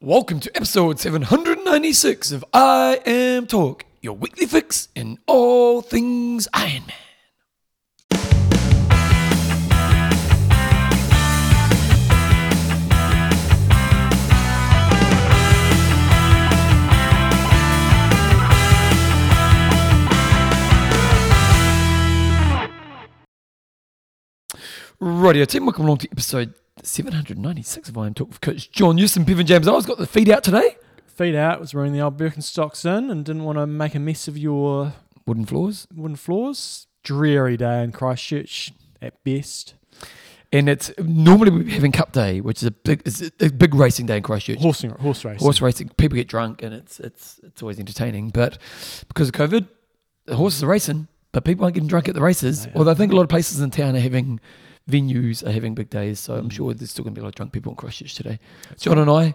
Welcome to episode 796 of I Am Talk, your weekly fix in all things Ironman. Rightio team, welcome along to episode 796 of I Am Talk with Coach John Euston, Bevan James. I was got the feed out today. Feed out, was wearing the old Birkenstocks in and didn't want to make a mess of your... Wooden floors. Dreary day in Christchurch at best. And it's normally we're having Cup Day, which is a big racing day in Christchurch. Horse racing. Horse racing. People get drunk and it's always entertaining. But because of COVID, the horses are racing, but people aren't getting drunk at the races. No, yeah. Although I think a lot of places in town are having... Venues are having big days, so I'm sure there's still going to be a lot of drunk people in Christchurch today. John and I,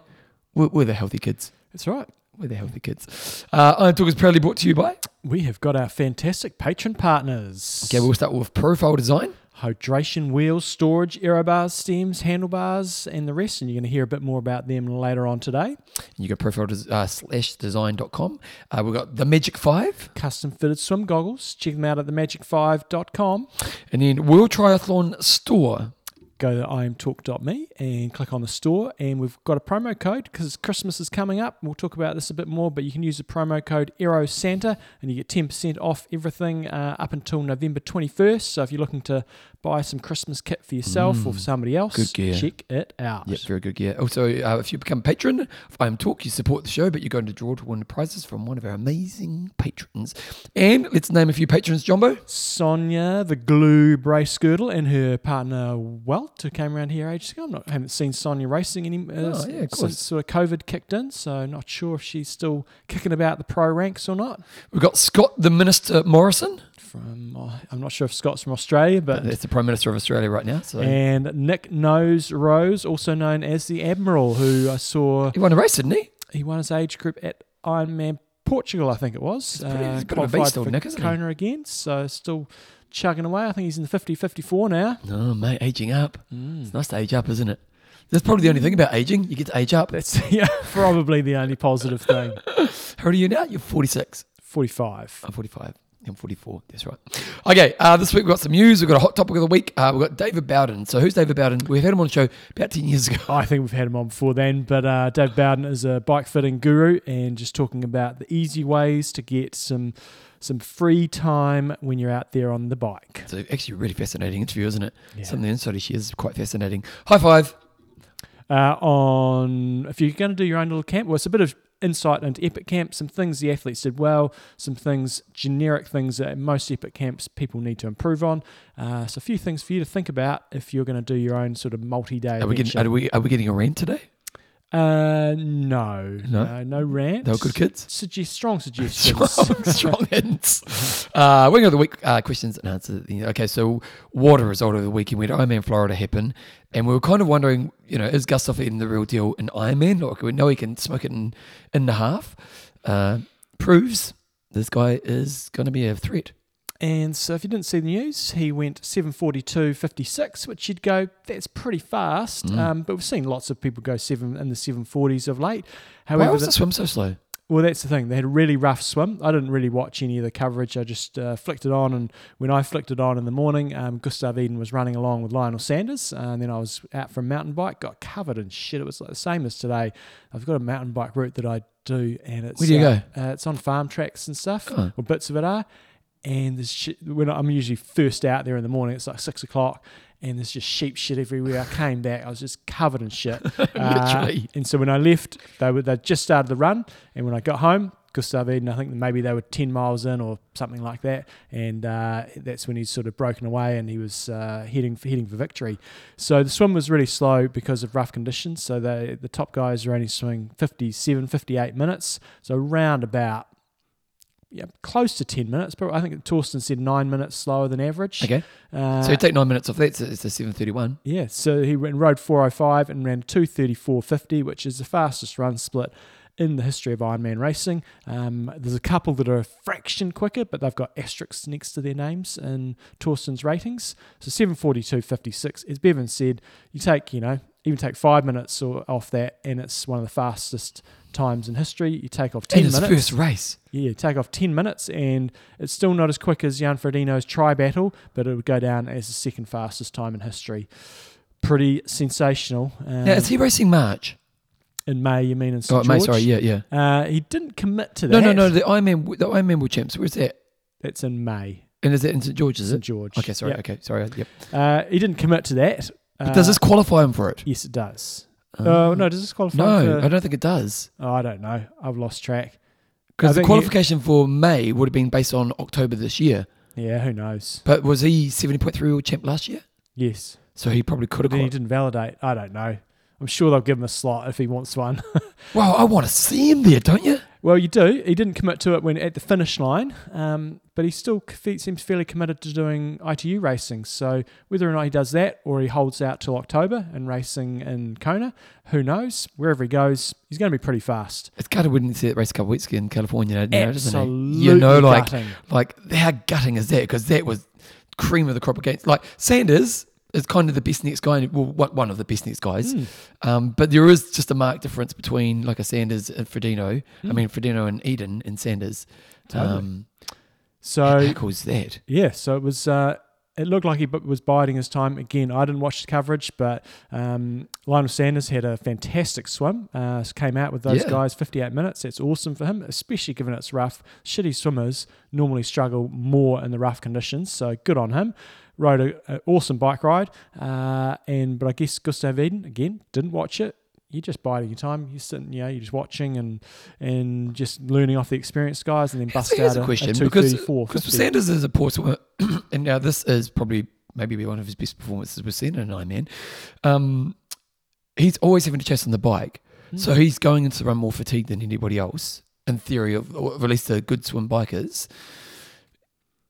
we're the healthy kids. That's right. We're the healthy kids. Iron Talk is proudly brought to you by... We have got our fantastic patron partners. Okay, we'll start with Profile Design. Hydration, wheels, storage, aero bars, stems, handlebars, and the rest. And you're going to hear a bit more about them later on today. You go profile-design.com. We've got The Magic 5. Custom-fitted swim goggles. Check them out at themagic5.com. And then World Triathlon Store. Go to iamtalk.me and click on the store. And we've got a promo code because Christmas is coming up. We'll talk about this a bit more, but you can use the promo code AeroSanta and you get 10% off everything up until November 21st. So if you're looking to buy some Christmas kit for yourself or for somebody else, good gear. Check it out. Yep, very good gear. Also, if you become a patron of I Am Talk, you support the show, but you're going to draw to win prizes from one of our amazing patrons. And let's name a few patrons, Jumbo. Sonia, the glue brace girdle, and her partner, Walt, who came around here ages ago. I haven't seen Sonia racing since sort of COVID kicked in, so not sure if she's still kicking about the pro ranks or not. We've got Scott, the Minister Morrison. I'm not sure if Scott's from Australia, but it's the Prime Minister of Australia right now. So. And Nick Nose Rose, also known as the Admiral, who I saw... He won a race, didn't he? He won his age group at Ironman Portugal, I think it was. He's got a beast still, Nick, isn't he? Kona again, so still... chugging away. I think he's in the 54 now. Oh, mate, aging up. It's nice to age up, isn't it? That's probably the only thing about aging. You get to age up. That's probably the only positive thing. How old are you now? You're 46. 45. I'm 45. I'm 44. That's right. Okay, this week we've got some news. We've got a hot topic of the week. We've got David Bowden. So who's David Bowden? We've had him on the show about 10 years ago. I think we've had him on before then, but David Bowden is a bike fitting guru and just talking about the easy ways to get some free time when you're out there on the bike. So actually a really fascinating interview, isn't it? Yeah. Some of the insight she is quite fascinating. High five. On if you're going to do your own little camp, well, it's a bit of insight into epic camp, some things the athletes did well, some things, generic things that most epic camps people need to improve on. So a few things for you to think about if you're going to do your own sort of multi-day Are we getting a rant today? No rant. They were good kids. Strong suggestions. strong hints. Wing of the week, questions and answers. Okay, so water result of the weekend. We had Ironman Florida happen, and we were kind of wondering, is Gustav Iden the real deal in Ironman? Like, we know he can smoke it in the half. Proves this guy is going to be a threat. And so if you didn't see the news, he went 7:42.56, which you'd go, that's pretty fast. But we've seen lots of people go in the 7:40s of late. However, why was the swim so slow? Well, that's the thing. They had a really rough swim. I didn't really watch any of the coverage. I just flicked it on. And when I flicked it on in the morning, Gustav Iden was running along with Lionel Sanders. And then I was out for a mountain bike, got covered in shit. It was like the same as today. I've got a mountain bike route that I do. And it's, where do you go? It's on farm tracks and stuff, or bits of it are. And there's I'm usually first out there in the morning. It's like 6:00, and there's just sheep shit everywhere. I came back, I was just covered in shit. Literally. And so when I left, they just started the run, and when I got home, Gustav Iden, I think maybe they were 10 miles in or something like that, and that's when he's sort of broken away and he was heading for victory. So the swim was really slow because of rough conditions. So the top guys are only swimming 58 minutes. So round about. Yeah, close to 10 minutes, but I think Torsten said 9 minutes slower than average. Okay. So you take 9 minutes off that, so it's a 7:31. Yeah, so he rode 4:05 and ran 2:34.50, which is the fastest run split in the history of Ironman racing. There's a couple that are a fraction quicker, but they've got asterisks next to their names in Torsten's ratings. So 7:42.56, as Bevan said, you take, even take 5 minutes or off that, and it's one of the fastest times in history. You take off 10 minutes. In his first race. Yeah, take off 10 minutes, and it's still not as quick as Jan Frodeno's tri battle, but it would go down as the second fastest time in history. Pretty sensational. Now, is he racing March? In May, you mean in St. George? May, sorry, yeah. He didn't commit to that. No, the Ironman World Champs, where's that? That's in May. And is that in St. George, is it? St. George. Okay, sorry, yep. Yep. He didn't commit to that. But does this qualify him for it? Yes, it does. No, does this qualify him for it? No, I don't think it does. Oh, I don't know. I've lost track. Because the qualification for May would have been based on October this year. Yeah, who knows? But was he 70.3 world champ last year? Yes. So he probably could have qualified. He didn't validate. I don't know. I'm sure they'll give him a slot if he wants one. Well, I want to see him there, don't you? Well, you do. He didn't commit to it when at the finish line, but he still seems fairly committed to doing ITU racing. So whether or not he does that or he holds out till October and racing in Kona, who knows? Wherever he goes, he's going to be pretty fast. It's gutted when he see that race a couple of weeks ago in California, doesn't it? You know, gutting. Like how gutting is that? Because that was cream of the crop against. Like Sanders... It's kind of the best next guy, well, one of the best next guys. But there is just a marked difference between, like, a Sanders and Frodeno. I mean, Frodeno and Iden and Sanders. Totally. So how cool is that? Yeah, so it was. It looked like he was biding his time. Again, I didn't watch the coverage, but Lionel Sanders had a fantastic swim. Came out with those guys, 58 minutes. That's awesome for him, especially given it's rough. Shitty swimmers normally struggle more in the rough conditions, so good on him. Rode an awesome bike ride, but I guess Gustav Iden, again, didn't watch it. You're just biding your time. You're sitting, you're just watching and just learning off the experienced guys, and then bust out a question, a 2:34. Because Sanders is a poor swimmer, and now this is probably maybe one of his best performances we've seen in Ironman. He's always having to chase on the bike, so he's going into the run more fatigued than anybody else, in theory, or at least the good swim bikers.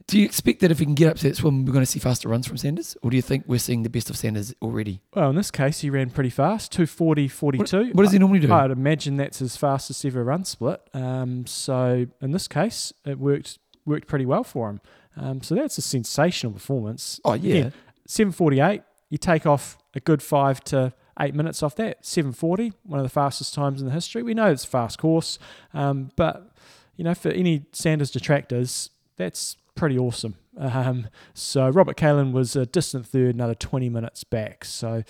Do you expect that if he can get up to that swim, we're going to see faster runs from Sanders? Or do you think we're seeing the best of Sanders already? Well, in this case, he ran pretty fast, 2:40.42. What does he normally do? I'd imagine that's his fastest ever run split. So in this case, it worked pretty well for him. So that's a sensational performance. Oh, yeah. Again, 7:48, you take off a good 5 to 8 minutes off that. 7:40, one of the fastest times in the history. We know it's a fast course. But, for any Sanders detractors, that's... pretty awesome. So Robert Kalin was a distant third, another 20 minutes back. So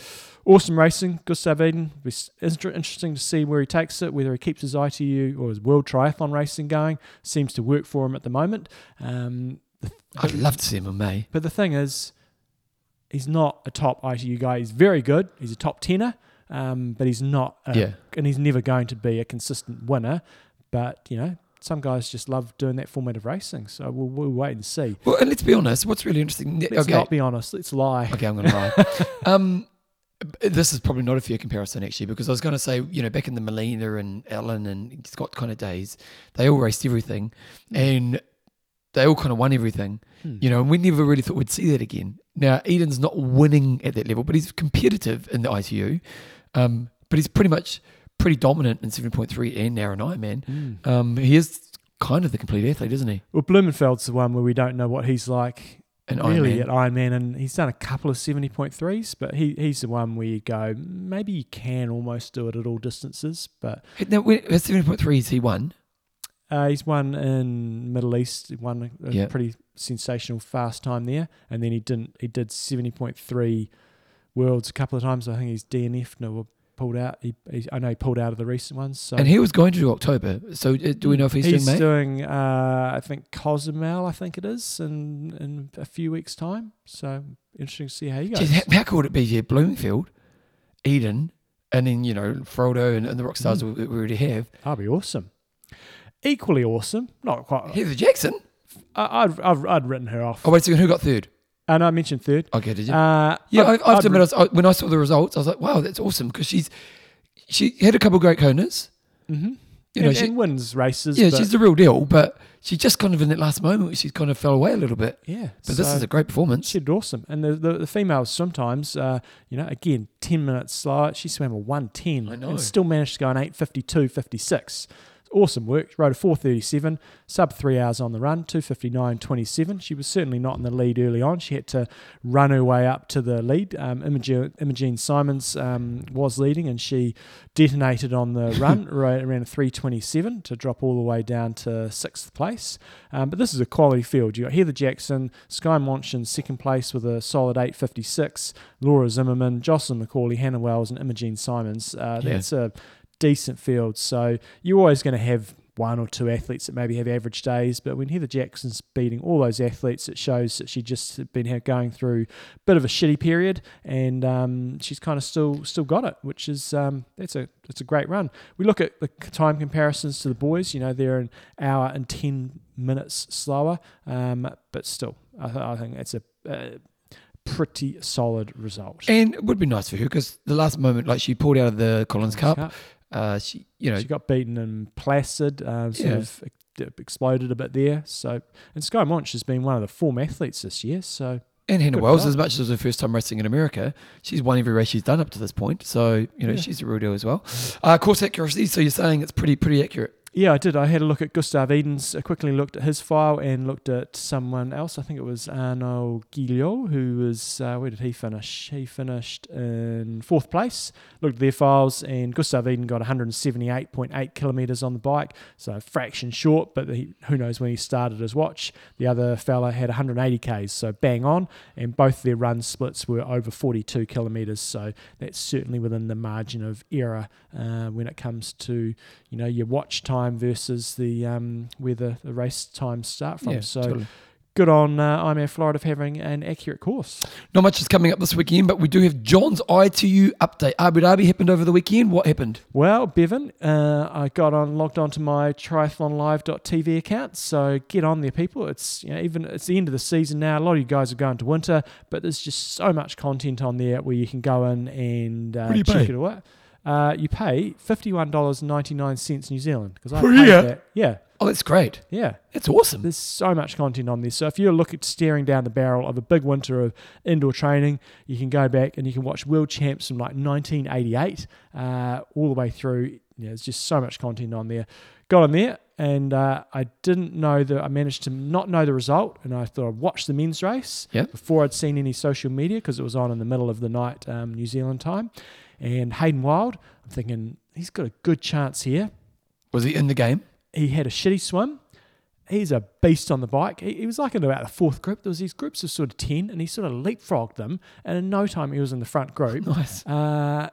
awesome racing, Gustav Iden. It's interesting to see where he takes it, whether he keeps his ITU or his World Triathlon racing going. Seems to work for him at the moment. I'd love to see him in May. But the thing is, he's not a top ITU guy. He's very good. He's a top tenner, but he's not. And he's never going to be a consistent winner. But, some guys just love doing that format of racing, so we'll wait and see. Well, and let's be honest. What's really interesting... Let's not be honest. Let's lie. Okay, I'm going to lie. This is probably not a fair comparison, actually, because I was going to say, back in the Molina and Alan and Scott kind of days, they all raced everything, and they all kind of won everything, and we never really thought we'd see that again. Now, Eden's not winning at that level, but he's competitive in the ITU, but he's pretty dominant in 7.3 and now in Ironman. He is kind of the complete athlete, isn't he? Well, Blumenfeld's the one where we don't know what he's like really at Ironman, and he's done a couple of 70.3s, but he's the one where you go, maybe you can almost do it at all distances. But now, 70.3s, he won? He's won in Middle East, won a pretty sensational fast time there, and then he did 70.3 worlds a couple of times. I think he's DNF'd pulled out. I know he pulled out of the recent ones. So. And he was going to do October. So do we know if he's doing May? He's doing, I think, Cozumel, I think it is, in a few weeks' time. So interesting to see how he goes. Jeez, how cool would it be here? Bloomfield, Iden, and then, Frodo and the rock stars we already have. That'd be awesome. Equally awesome. Not quite. Heather Jackson? I'd written her off. Oh, wait a second. Who got third? And I mentioned third. Okay, did you? I have to admit, when I saw the results, I was like, wow, that's awesome, because she had a couple of great Konas. Mm-hmm. She wins races. Yeah, she's the real deal, but she just kind of, in that last moment, she kind of fell away a little bit. Yeah. But this is a great performance. She did awesome. And the females sometimes, again, 10 minutes slower. She swam a 1:10. I know. And still managed to go an 8:52.56. awesome work. Rode a 4:37, sub 3 hours on the run, 2:59.27. She was certainly not in the lead early on. She had to run her way up to the lead. Imogen Simmonds was leading, and she detonated on the run around 3:27 to drop all the way down to sixth place. But this is a quality field. You got Heather Jackson, Sky Moench in second place with a solid 8:56. Laura Zimmerman, Jocelyn McCauley, Hannah Wells, and Imogen Simmonds. That's a decent field. So you're always going to have one or two athletes that maybe have average days, but when Heather Jackson's beating all those athletes, it shows that she just had been going through a bit of a shitty period, and she's kind of still got it, which is it's a great run. We look at the time comparisons to the boys. You know, they're an hour and 10 minutes slower, but still, I think it's a pretty solid result. And it would be nice for her because the last moment, like, she pulled out of the Collins Cup. She got beaten and Placid, sort of exploded a bit there. So, and Sky Moench has been one of the form athletes this year. So, and Hannah Wells, as much as it was her first time racing in America, she's won every race she's done up to this point. So, she's a real deal as well. Course accuracy. So you're saying it's pretty accurate. Yeah, I did. I had a look at Gustav Iden's, quickly looked at his file and looked at someone else. I think it was Arnaud Guillot, who was, where did he finish? He finished in fourth place. Looked at their files, and Gustav Iden got 178.8 kilometres on the bike, so a fraction short, but who knows when he started his watch. The other fella had 180 Ks, so bang on, and both their run splits were over 42 kilometres, so that's certainly within the margin of error when it comes to, your watch time versus the where the race times start from. Good on Ironman Florida for having an accurate course. Not much is coming up this weekend, but we do have John's ITU update. Abu Dhabi happened over the weekend. What happened? Well, Bevan, I got logged on to my triathlonlive.tv account, so get on there, people. It's it's the end of the season now. A lot of you guys are going to winter, but there's just so much content on there where you can go in and check it out. You pay $51.99 New Zealand because I paid that. Yeah. Oh, that's great. Yeah. That's awesome. There's so much content on this. So if you're looking at staring down the barrel of a big winter of indoor training, you can go back and you can watch World Champs from like 1988 all the way through. Yeah, there's just so much content on there. Got on there and I didn't know I managed to not know the result, and I thought I'd watch the men's race before I'd seen any social media because it was on in the middle of the night New Zealand time. And Hayden Wilde, I'm thinking, he's got a good chance here. Was he in the game? He had a shitty swim. He's a beast on the bike. He was like in about the fourth group. There was these groups of sort of 10, and he sort of leapfrogged them. And in no time, he was in the front group. Nice. And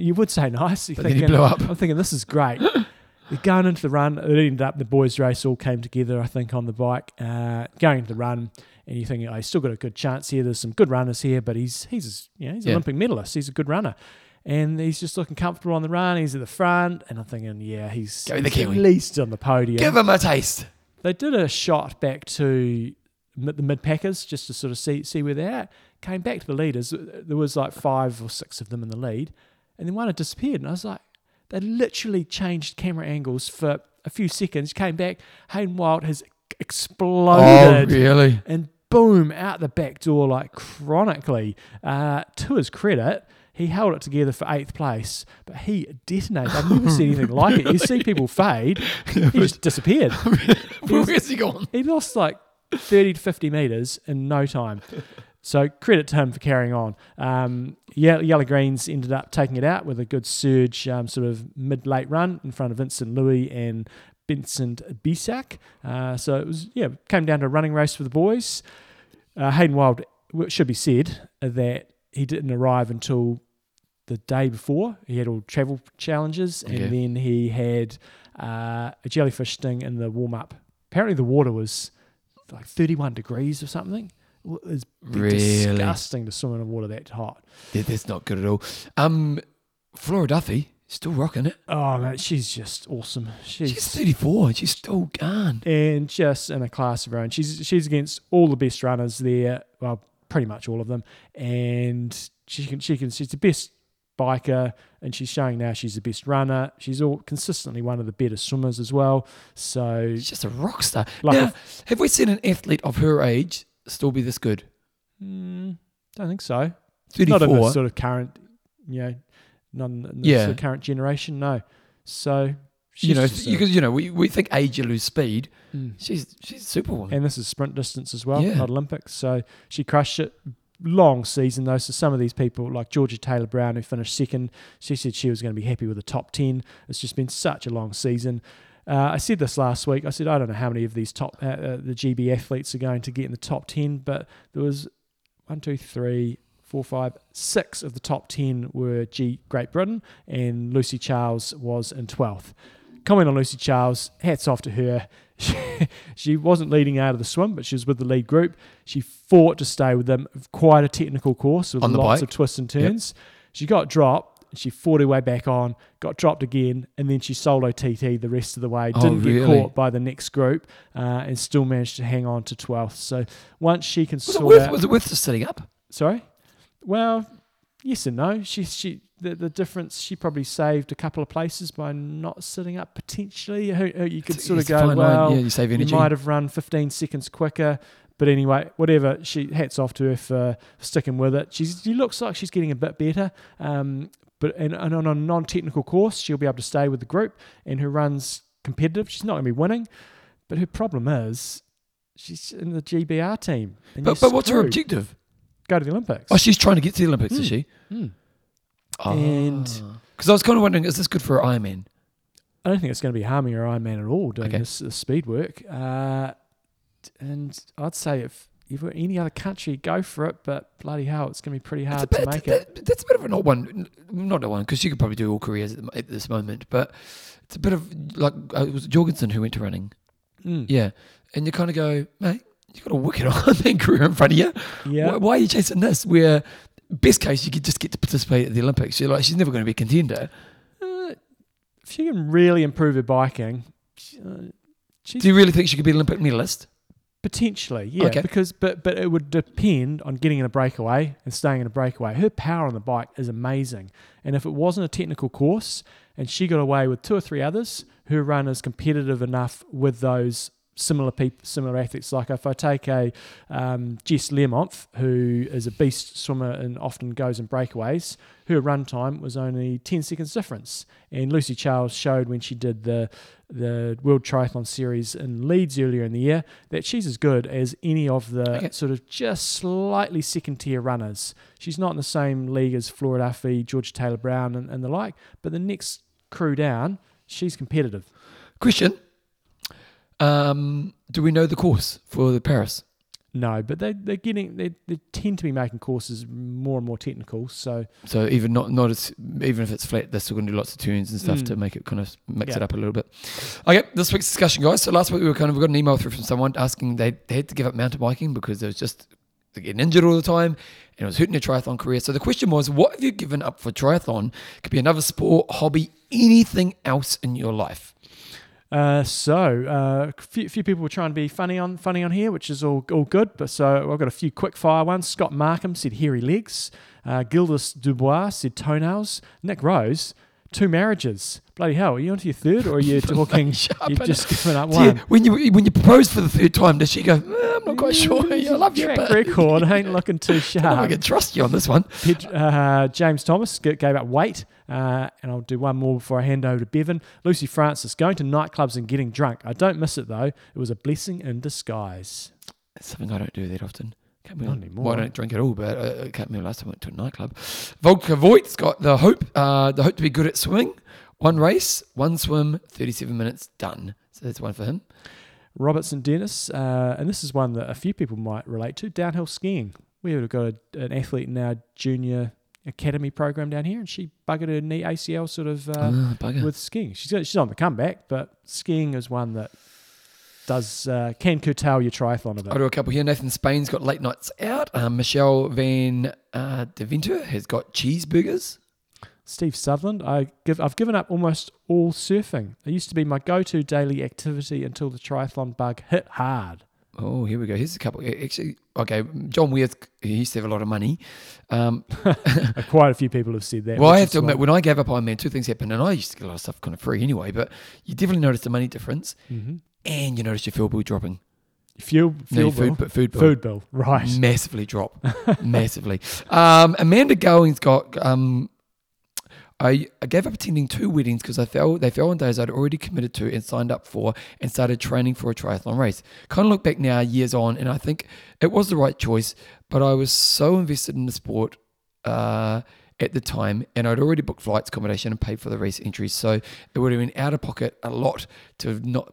you would say nice. But then he blew up. I'm thinking, this is great. You're going into the run. It ended up the boys' race all came together, I think, on the bike. Going into the run. And you think, he's still got a good chance here. There's some good runners here, but he's an Olympic medalist. He's a good runner. And he's just looking comfortable on the run. He's at the front. And I'm thinking, he's at least on the podium. Give him a taste. They did a shot back to the mid-packers just to sort of see where they're at. Came back to the leaders. There was like 5 or 6 of them in the lead. And then one had disappeared. And I was like, they literally changed camera angles for a few seconds. Came back. Hayden Wilde has exploded. Oh, really? And boom, out the back door, like chronically. To his credit, he held it together for 8th place, but he detonated. I've never seen anything like it. You see people fade, he just disappeared. Where's he gone? He lost like 30 to 50 metres in no time. So credit to him for carrying on. Yellow Greens ended up taking it out with a good surge, sort of mid-late run in front of Vincent Louis and Vincent Bisak. So it was, came down to a running race for the boys. Hayden Wilde, it should be said that he didn't arrive until the day before. He had all travel challenges, and then he had a jellyfish sting in the warm-up. Apparently the water was like 31 degrees or something. It was disgusting to swim in the water that hot. Yeah, that's not good at all. Flora Duffy, still rocking it. Oh, mate, she's just awesome. She's 34 and she's still gone. And just in a class of her own. She's against all the best runners there. Well, pretty much all of them. And she's the best biker, and she's showing now she's the best runner. She's consistently one of the better swimmers as well. So she's just a rock star. Like now, have we seen an athlete of her age still be this good? Don't think so. 34. Not in the sort of current, not in the sort of current generation, no. So She's we think age you lose speed. Mm. She's superwoman. And this is sprint distance as well, not Olympics. So she crushed it. Long season though, so some of these people like Georgia Taylor Brown, who finished second, she said she was going to be happy with the top 10. It's just been such a long season. I said this last week. I said I don't know how many of these top the GB athletes are going to get in the top 10, but there was 6 of the top 10 were Great Britain, and Lucy Charles was in 12th. Comment on Lucy Charles, hats off to her. She wasn't leading out of the swim, but she was with the lead group. She fought to stay with them. Quite a technical course with lots of twists and turns. Yep. She got dropped. She fought her way back on, got dropped again, and then she solo TT the rest of the way. Didn't get caught by the next group and still managed to hang on to 12th. So once she can was it worth just sitting up? Sorry? Well, yes and no. The difference, she probably saved a couple of places by not sitting up potentially. You could sort of go, well, you save energy. You might have run 15 seconds quicker. But anyway, whatever, hats off to her for sticking with it. She looks like she's getting a bit better. But on a non-technical course, she'll be able to stay with the group, and her run's competitive. She's not going to be winning. But her problem is she's in the GBR team. But what's her objective? Go to the Olympics. Oh, she's trying to get to the Olympics, is she? Mm. And because I was kind of wondering, is this good for her Ironman? I don't think it's going to be harming her Ironman at all doing this speed work. And I'd say if you were any other country, go for it. But bloody hell, it's going to be pretty hard to make it. That's a bit of an odd one, not a one, because you could probably do all careers at this moment. But it's a bit of like it was Jorgensen who went to running. Mm. Yeah, and you kind of go, mate, you got a wicked Ironman career in front of you. Yeah, why are you chasing this? Where best case, you could just get to participate at the Olympics. You're like, she's never going to be a contender. If she can really improve her biking, do you really think she could be an Olympic medalist? Potentially, yeah. Okay. But it would depend on getting in a breakaway and staying in a breakaway. Her power on the bike is amazing, and if it wasn't a technical course and she got away with 2 or 3 others, her run is competitive enough with those similar athletes. Like if I take a Jess Learmonth, who is a beast swimmer and often goes in breakaways, her run time was only 10 seconds difference. And Lucy Charles showed when she did the World Triathlon Series in Leeds earlier in the year that she's as good as any of the sort of just slightly second tier runners. She's not in the same league as Flora Duffy, Georgia Taylor Brown and the like, but the next crew down, she's competitive. Question. Do we know the course for the Paris? No, but they tend to be making courses more and more technical. So even not as, even if it's flat, they're still going to do lots of turns and stuff to make it kind of mix it up a little bit. Okay, this week's discussion, guys. So last week we got an email through from someone asking they had to give up mountain biking because it was just getting injured all the time and it was hurting their triathlon career. So the question was, what have you given up for triathlon? It could be another sport, hobby, anything else in your life. A few people were trying to be funny on here, which is all good. But so I've got a few quick fire ones. Scott Markham said hairy legs. Gildas Dubois said toenails. Nick Rose, 2 marriages. Bloody hell, are you onto your third, or are you talking? You've just given up one. Yeah, when you proposed for the third time, does she go, I'm not quite sure. I love you, but record ain't looking too sharp. I don't know if I can trust you on this one. James Thomas gave up weight. And I'll do one more before I hand over to Bevan. Lucy Francis, going to nightclubs and getting drunk. I don't miss it, though. It was a blessing in disguise. That's something I don't do that often. Can't remember. Not anymore. Well, I don't drink at all, but I can't remember last time I went to a nightclub. Volker Voigt's got the hope to be good at swimming. 1 race, 1 swim, 37 minutes, done. So that's one for him. Robertson Dennis, and this is one that a few people might relate to, downhill skiing. We would have got an athlete in our junior academy program down here, and she buggered her knee ACL sort of with skiing. She's on the comeback, but skiing is one that does can curtail your triathlon a bit. I'll do a couple here. Nathan Spain's got late nights out. Michelle Van Deventer has got cheeseburgers. Steve Sutherland, I've given up almost all surfing. It used to be my go-to daily activity until the triathlon bug hit hard. Oh, here we go. Here's a couple. Actually, okay, John Weir, he used to have a lot of money. Quite a few people have said that. Well, I have to admit, when I gave up Ironman, 2 things happened, and I used to get a lot of stuff kind of free anyway, but you definitely noticed the money difference, and you noticed your fuel bill dropping. Food bill, right. Massively drop. Massively. Amanda Going's got... I gave up attending two weddings because they fell on days I'd already committed to and signed up for and started training for a triathlon race. Kind of look back now, years on, and I think it was the right choice, but I was so invested in the sport at the time, and I'd already booked flights, accommodation, and paid for the race entries, so it would have been out of pocket a lot to not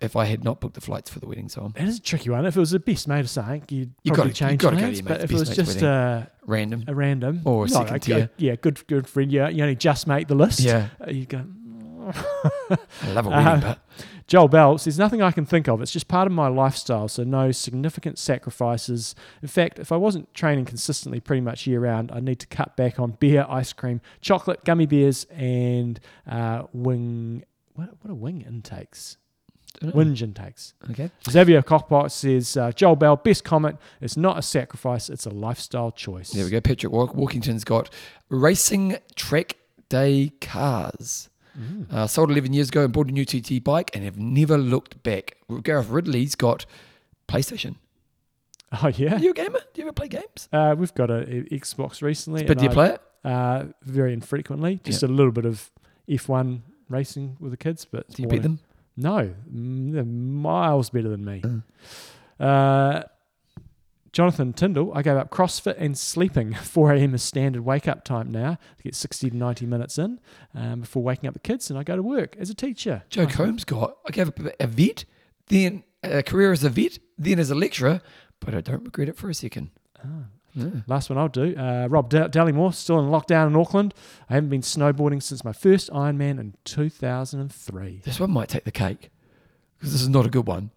if I had not booked the flights for the wedding. So that is a tricky one. If it was a best mate or something, you'd probably change plans. But if it was just a random or a second tier, yeah, good friend, yeah, you only just make the list. Yeah, you go. I love a wedding, but. Joel Bell says, nothing I can think of. It's just part of my lifestyle, so no significant sacrifices. In fact, if I wasn't training consistently pretty much year-round, I'd need to cut back on beer, ice cream, chocolate, gummy bears, and wing... What are wing intakes? Whinge intakes. Okay. Xavier Cockpot says, Joel Bell, best comment, it's not a sacrifice, it's a lifestyle choice. There we go. Patrick Walkington's got racing track day cars. Sold 11 years ago and bought a new TT bike and have never looked back. Gareth Ridley's got PlayStation. Oh, yeah? Are you a gamer? Do you ever play games? We've got an Xbox recently. But do you play it? Very infrequently. Just a little bit of F1 racing with the kids. But do you beat them? No. They're miles better than me. Jonathan Tyndall, I gave up CrossFit and sleeping. 4 a.m. is standard wake-up time now to get 60 to 90 minutes in before waking up the kids, and I go to work as a teacher. Joe Combs got, I gave up a vet, then a career as a vet, then as a lecturer, but I don't regret it for a second. Oh. Yeah. Last one I'll do. Rob Dallymore, still in lockdown in Auckland. I haven't been snowboarding since my first Ironman in 2003. This one might take the cake because this is not a good one.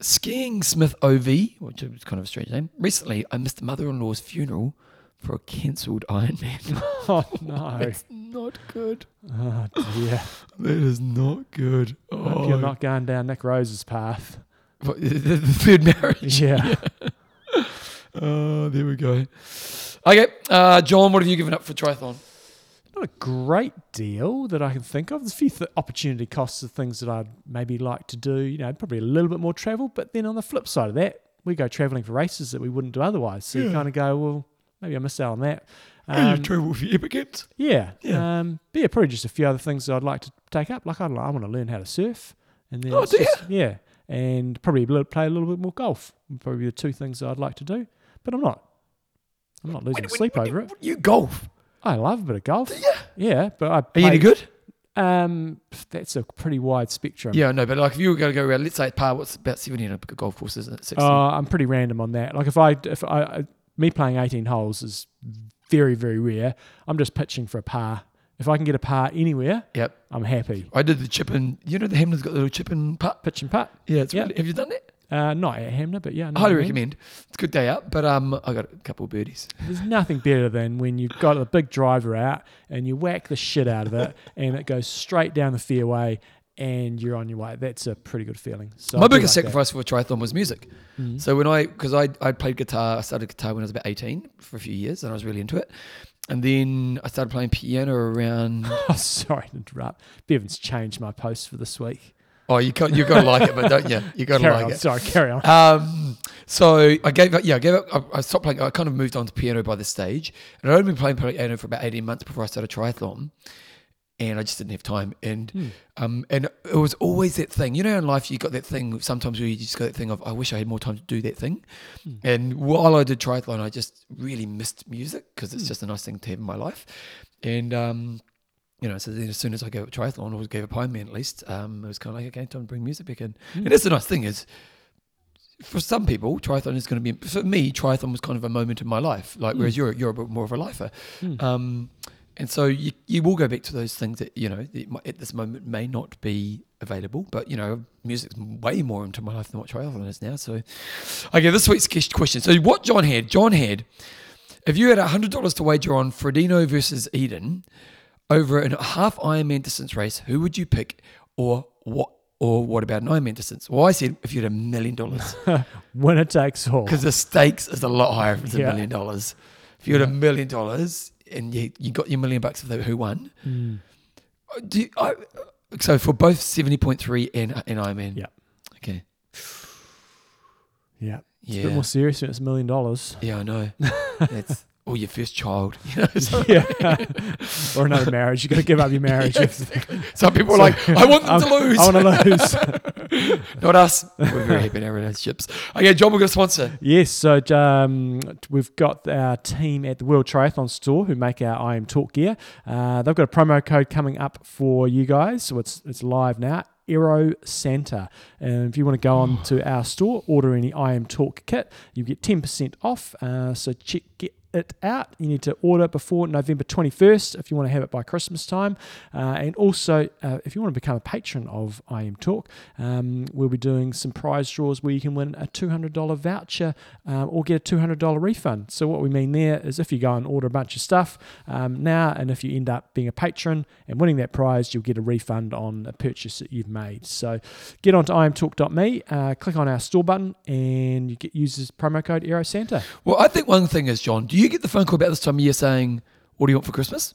Skiing Smith OV, which is kind of a strange name. Recently, I missed mother-in-law's funeral for a cancelled Ironman. Oh, no. That's not good. Oh, dear. That is not good. I hope you're not going down Nick Rose's path. What, the third marriage? Yeah. There we go. Okay. John, what have you given up for triathlon? Not a great deal that I can think of. There's a few opportunity costs of things that I'd maybe like to do, you know, probably a little bit more travel, but then on the flip side of that, we go travelling for races that we wouldn't do otherwise, so you kind of go, well, maybe I missed out on that. You travel for epicets. Yeah. But yeah, probably just a few other things that I'd like to take up, like I want to learn how to surf, and then and probably play a little bit more golf. Probably the two things that I'd like to do, but I'm not losing sleep over it. You golf? I love a bit of golf. Yeah, but I play. Are you any good? That's a pretty wide spectrum. Yeah, I know, but like if you were going to go around, let's say par, what's about 70 on a golf course, isn't it? 60. Oh, I'm pretty random on that. Like if I me playing 18 holes is very, very rare. I'm just pitching for a par. If I can get a par anywhere, I'm happy. I did the chip in. You know, the Hamlin's got the little chip in putt. Pitch and putt. Yeah, it's really, have you done that? Not at Hamner, but yeah. I highly recommend. It's a good day out, but I got a couple of birdies. There's nothing better than when you've got a big driver out and you whack the shit out of it and it goes straight down the fairway and you're on your way. That's a pretty good feeling. So my biggest sacrifice for a triathlon was music. Mm-hmm. So because I played guitar, I started guitar when I was about 18 for a few years and I was really into it. And then I started playing piano around... Oh, sorry to interrupt. Bevan's changed my post for this week. Oh, you've got to like it, but don't you? You've got to like it. Sorry, carry on. So I gave up, I stopped playing, I kind of moved on to piano by this stage. And I'd only been playing piano for about 18 months before I started triathlon. And I just didn't have time. And and it was always that thing. You know, in life, you got that thing, sometimes where you just got that thing of, I wish I had more time to do that thing. Mm. And while I did triathlon, I just really missed music because it's just a nice thing to have in my life. And, you know, so then as soon as I gave up triathlon, or gave up Ironman at least, it was kind of like, okay, time to bring music back in. Mm. And that's the nice thing is, for some people, triathlon is going to be, for me, triathlon was kind of a moment in my life, like whereas you're a bit more of a lifer. Mm. And so you will go back to those things that, you know, at this moment may not be available, but, you know, music's way more into my life than what triathlon is now. So, okay, this week's question. So what John had, if you had $100 to wager on Frodeno versus Iden, over a half Ironman distance race, who would you pick, or what about an Ironman distance? Well, I said if you had $1 million, winner takes all, because the stakes is a lot higher if it's $1 million. If you had $1 million and you got your $1 million who won? Mm. So for both 70.3 and Ironman, okay, yeah, it's a bit more serious when it's $1 million. Yeah, I know. That's or your first child, you know, so or another marriage. You got to give up your marriage. Exactly. Some people are like, I want them to lose. I want to lose. Not us. We're very happy in our relationships. Okay, John, we've got a sponsor. Yes, so we've got our team at the World Triathlon Store who make our I Am Talk gear. They've got a promo code coming up for you guys, so it's live now. Aero Santa, and if you want to go on to our store, order any I Am Talk kit, you get 10% off. So get it out. You need to order before November 21st if you want to have it by Christmas time. And also, if you want to become a patron of I Am Talk, we'll be doing some prize draws where you can win a $200 voucher or get a $200 refund. So what we mean there is if you go and order a bunch of stuff now, and if you end up being a patron and winning that prize, you'll get a refund on a purchase that you've made. So get on to iamtalk.me, click on our store button, and you get use this promo code AeroSanta. Well, I think one thing is, John, do you get the phone call about this time of year saying, what do you want for Christmas?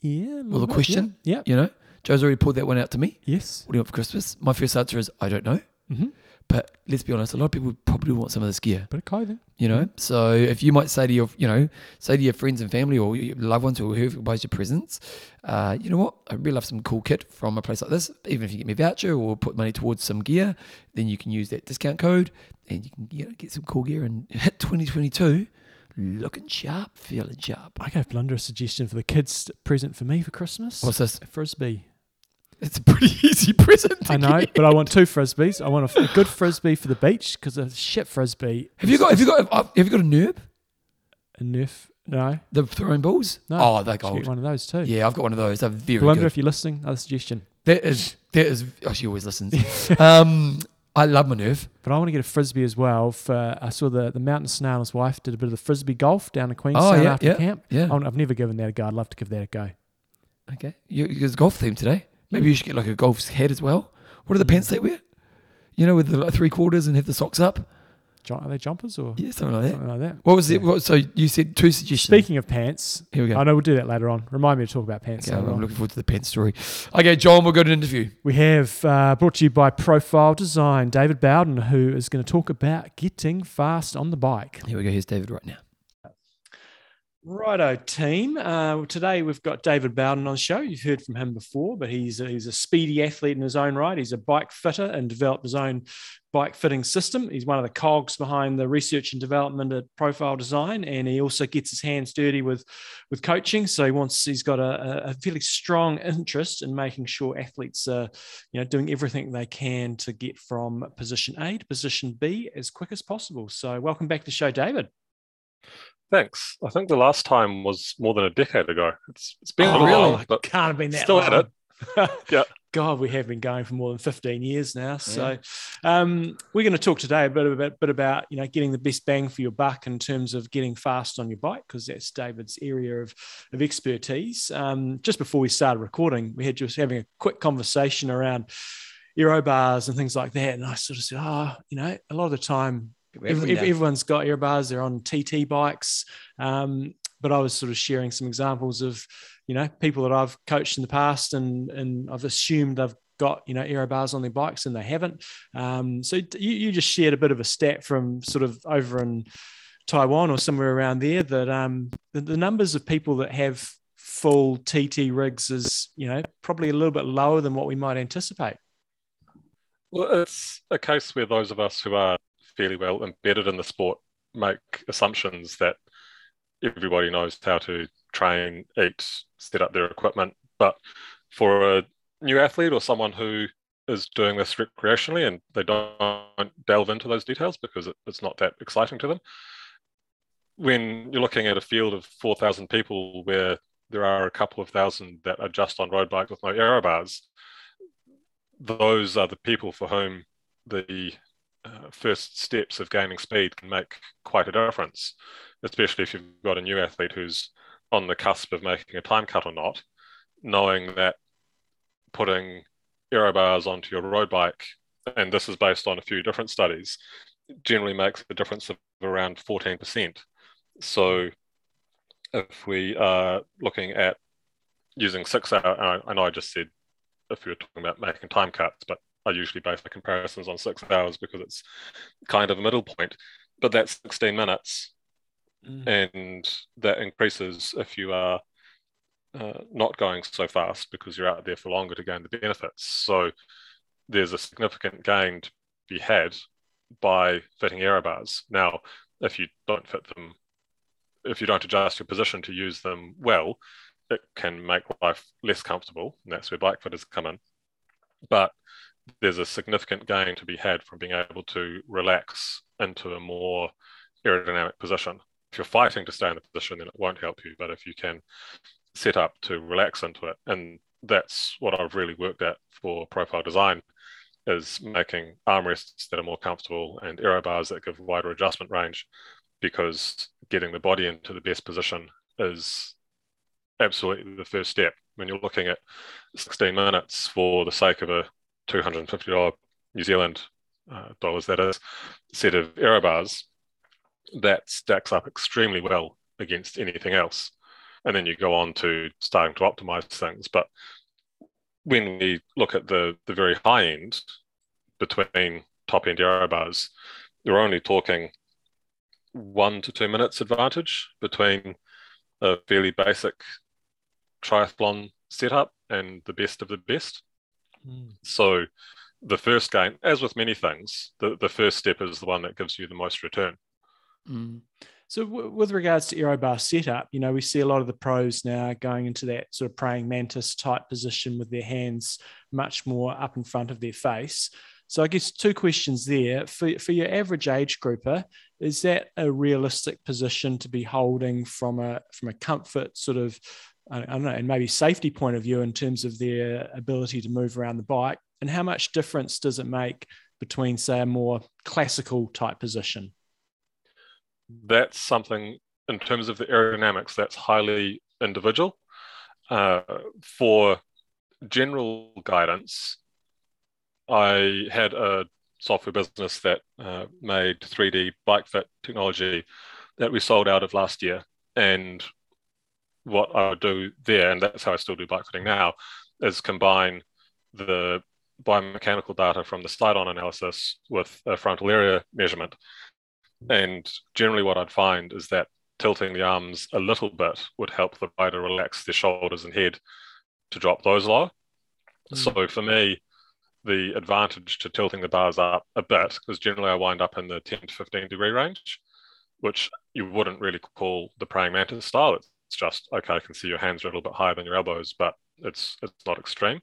Yeah. Well, the question, yeah. You know, Joe's already pulled that one out to me. Yes. What do you want for Christmas? My first answer is, I don't know. Mm-hmm. But let's be honest, a lot of people probably want some of this gear. But a clothing. You know, so if you might say to your, you know, say to your friends and family or your loved ones or whoever buys your presents, you know what, I'd really love some cool kit from a place like this. Even if you get me a voucher or put money towards some gear, then you can use that discount code and you can, you know, get some cool gear and hit 2022. Looking sharp, feeling sharp. I gave Blunder a suggestion for the kids' present for me for Christmas. What's this? A Frisbee. It's a pretty easy present. I know, but I want two Frisbees. I want a good Frisbee for the beach because a shit Frisbee. Have you got a Nerf? A Nerf? No. The throwing balls? No. Oh, they're gold. Get one of those too. Yeah, I've got one of those. They're very Blunder, good. Blunder, if you're listening, another suggestion. That is. Oh, she always listens. I love my Nerf. But I want to get a Frisbee as well. I saw the mountain snail and his wife did a bit of the Frisbee golf down in Queenstown camp. Yeah. I've never given that a go. I'd love to give that a go. Okay. It's a golf theme today. Maybe you should get like a golf's head as well. What are the pants they wear? You know, with the like, 3/4 and have the socks up. Are they jumpers or? Yeah, something like that. What was it? So you said two suggestions. Speaking of pants. Here we go. I know we'll do that later on. Remind me to talk about pants. Okay, I'm looking forward to the pants story. Okay, John, we'll go to an interview. We have brought to you by Profile Design, David Bowden, who is going to talk about getting fast on the bike. Here we go. Here's David right now. Righto, team. Today we've got David Bowden on the show. You've heard from him before, but he's a speedy athlete in his own right. He's a bike fitter and developed his own bike fitting system. He's one of the cogs behind the research and development at Profile Design, and he also gets his hands dirty with coaching. So he's got a fairly strong interest in making sure athletes are, you know, doing everything they can to get from position A to position B as quick as possible. So welcome back to the show, David. Thanks. I think the last time was more than a decade ago. It's been a really while, but can't have been that still long. At it. Yeah. God, we have been going for more than 15 years now. Yeah. So we're going to talk today a bit about, you know, getting the best bang for your buck in terms of getting fast on your bike, because that's David's area of expertise. Just before we started recording, we had just having a quick conversation around aero bars and things like that. And I sort of said, you know, a lot of the time, everyone's got aero bars, they're on TT bikes. But I was sort of sharing some examples of, you know, people that I've coached in the past and I've assumed they've got, you know, aero bars on their bikes and they haven't. So you just shared a bit of a stat from sort of over in Taiwan or somewhere around there that the numbers of people that have full TT rigs is, you know, probably a little bit lower than what we might anticipate. Well, it's a case where those of us who are fairly well embedded in the sport make assumptions that everybody knows how to train, eat, set up their equipment. But for a new athlete or someone who is doing this recreationally and they don't delve into those details because it's not that exciting to them, when you're looking at a field of 4,000 people where there are a couple of thousand that are just on road bikes with no aero bars, those are the people for whom the first steps of gaining speed can make quite a difference, especially if you've got a new athlete who's on the cusp of making a time cut or not. Knowing that putting aero bars onto your road bike, and this is based on a few different studies, generally makes a difference of around 14%. So if we are looking at using 6 hours, I know I just said if we were talking about making time cuts, but I usually base my comparisons on 6 hours because it's kind of a middle point. But that's 16 minutes And that increases if you are not going so fast, because you're out there for longer to gain the benefits. So there's a significant gain to be had by fitting aero bars. Now, if you don't fit them, if you don't adjust your position to use them well, it can make life less comfortable, and that's where bike fitters come in. But there's a significant gain to be had from being able to relax into a more aerodynamic position. If you're fighting to stay in the position, then it won't help you, but if you can set up to relax into it, and that's what I've really worked at for Profile Design, is making armrests that are more comfortable and aero bars that give wider adjustment range, because getting the body into the best position is absolutely the first step. When you're looking at 16 minutes for the sake of a $250 New Zealand dollars, that is, set of aero bars, that stacks up extremely well against anything else. And then you go on to starting to optimize things. But when we look at the very high end, between top end aero bars, you're only talking 1 to 2 minutes advantage between a fairly basic triathlon setup and the best of the best. So the first gain, as with many things, the first step is the one that gives you the most return. So with regards to aero bar setup, you know, we see a lot of the pros now going into that sort of praying mantis type position with their hands much more up in front of their face. So I guess two questions there. For your average age grouper, is that a realistic position to be holding from a comfort sort of, I don't know, and maybe safety point of view in terms of their ability to move around the bike? And how much difference does it make between, say, a more classical type position? That's something, in terms of the aerodynamics, that's highly individual. For general guidance, I had a software business that made 3D bike fit technology that we sold out of last year. And what I would do there, and that's how I still do bike fitting now, is combine the biomechanical data from the slide-on analysis with a frontal area measurement. And generally what I'd find is that tilting the arms a little bit would help the rider relax their shoulders and head to drop those lower. So for me, the advantage to tilting the bars up a bit, because generally I wind up in the 10 to 15 degree range, which you wouldn't really call the praying mantis style. It's just, okay, I can see your hands are a little bit higher than your elbows, but it's not extreme.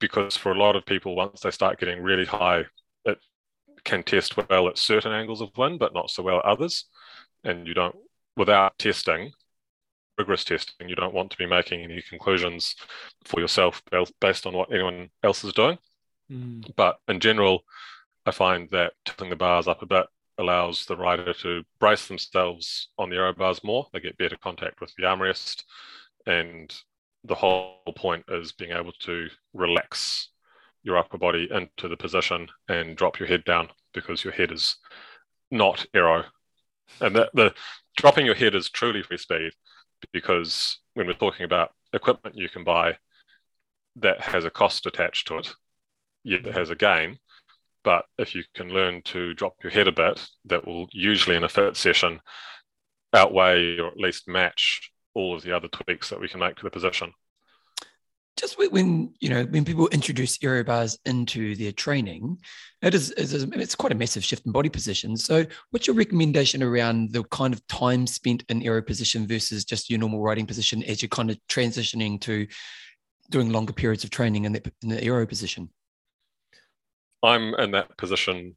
Because for a lot of people, once they start getting really high, it can test well at certain angles of wind, but not so well at others. And you don't, without testing, rigorous testing, you don't want to be making any conclusions for yourself based on what anyone else is doing. But in general, I find that tilting the bars up a bit allows the rider to brace themselves on the aero bars more. They get better contact with the armrest, and the whole point is being able to relax your upper body into the position and drop your head down, because your head is not aero. And the dropping your head is truly free speed, because when we're talking about equipment you can buy that has a cost attached to it, yet it has a gain. But if you can learn to drop your head a bit, that will usually in a fit session outweigh or at least match all of the other tweaks that we can make to the position. Just when, you know, when people introduce aero bars into their training, it's quite a massive shift in body position. So what's your recommendation around the kind of time spent in aero position versus just your normal riding position as you're kind of transitioning to doing longer periods of training in the aero position? I'm in that position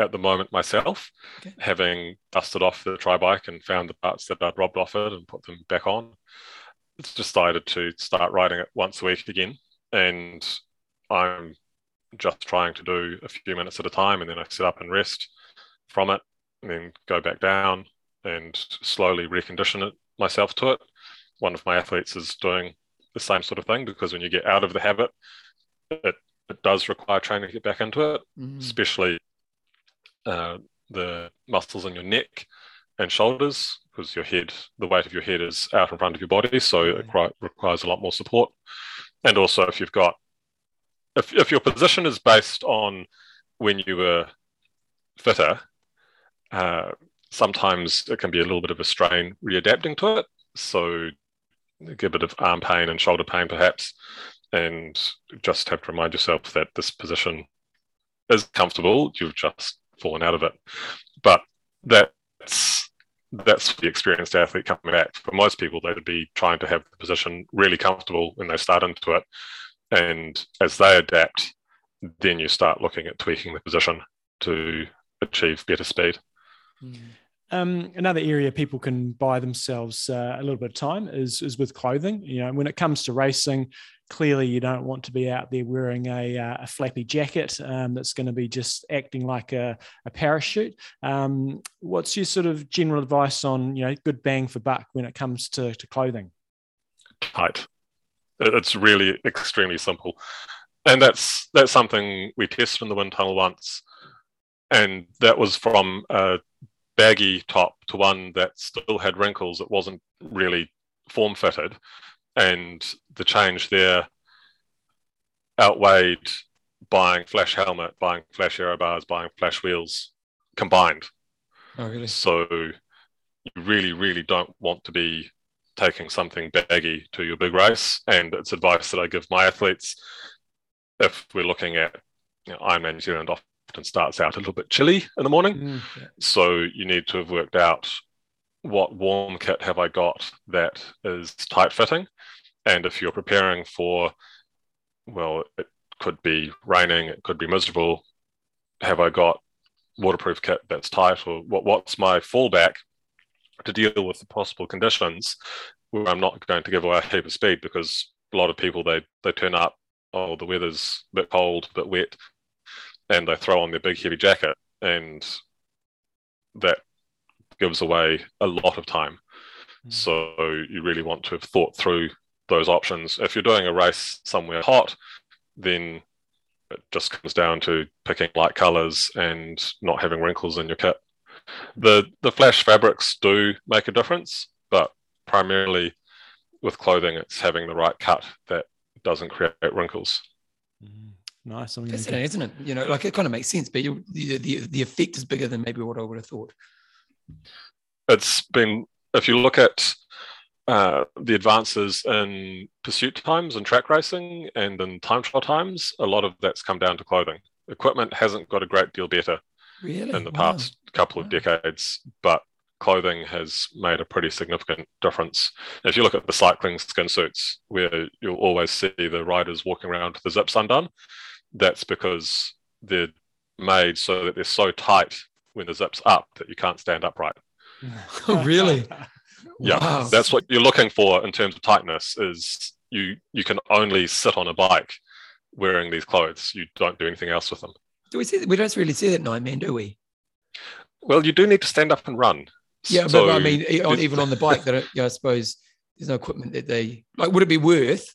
at the moment myself, okay, having dusted off the tri-bike and found the parts that I'd robbed off it and put them back on. It's decided to start riding it once a week again, and I'm just trying to do a few minutes at a time, and then I sit up and rest from it and then go back down and slowly recondition it myself to it. One of my athletes is doing the same sort of thing, because when you get out of the habit, it does require training to get back into it, especially the muscles in your neck and shoulders, because your head, the weight of your head is out in front of your body, so it requires a lot more support. And also, if you've got, if your position is based on when you were fitter, sometimes it can be a little bit of a strain readapting to it. So get a bit of arm pain and shoulder pain perhaps, and just have to remind yourself that this position is comfortable. You've just fallen out of it. But that's the experienced athlete coming back. For most people, they'd be trying to have the position really comfortable when they start into it. And as they adapt, then you start looking at tweaking the position to achieve better speed. Another area people can buy themselves a little bit of time is with clothing. You know, when it comes to racing, clearly you don't want to be out there wearing a flappy jacket that's going to be just acting like a parachute. What's your sort of general advice on, you know, good bang for buck when it comes to clothing? Tight. It's really extremely simple. And that's something we tested in the wind tunnel once. And that was from a baggy top to one that still had wrinkles. It wasn't really form-fitted. And the change there outweighed buying flash helmet, buying flash aero bars, buying flash wheels combined. Oh, really? So you really, really don't want to be taking something baggy to your big race. And it's advice that I give my athletes. If we're looking at, you know, Ironman New Zealand often starts out a little bit chilly in the morning. Yeah. So you need to have worked out, what warm kit have I got that is tight fitting? And if you're preparing for, well, it could be raining, it could be miserable, have I got waterproof kit that's tight? Or what's my fallback to deal with the possible conditions where I'm not going to give away a heap of speed? Because a lot of people, they turn up, oh, the weather's a bit cold, a bit wet, and they throw on their big heavy jacket, and that gives away a lot of time. So you really want to have thought through those options. If you're doing a race somewhere hot, then it just comes down to picking light colors and not having wrinkles in your kit. The flash fabrics do make a difference, but primarily with clothing, it's having the right cut that doesn't create wrinkles. Nice. Fascinating, isn't it? You know, like it kind of makes sense, but the effect is bigger than maybe what I would have thought. It's been, if you look at the advances in pursuit times and track racing and in time trial times, a lot of that's come down to clothing. Equipment hasn't got a great deal better in the past couple of decades, but clothing has made a pretty significant difference. If you look at the cycling skin suits, where you'll always see the riders walking around with the zips undone, that's because they're made so that they're so tight when the zip's up that you can't stand upright. Oh, really? Yeah. Wow. That's what you're looking for in terms of tightness, is you can only sit on a bike wearing these clothes. You don't do anything else with them. We don't really see that in Ironman, do we? Well, you do need to stand up and run. Yeah, so, but I mean, even on the bike, that I suppose there's no equipment that they like. Would it be worth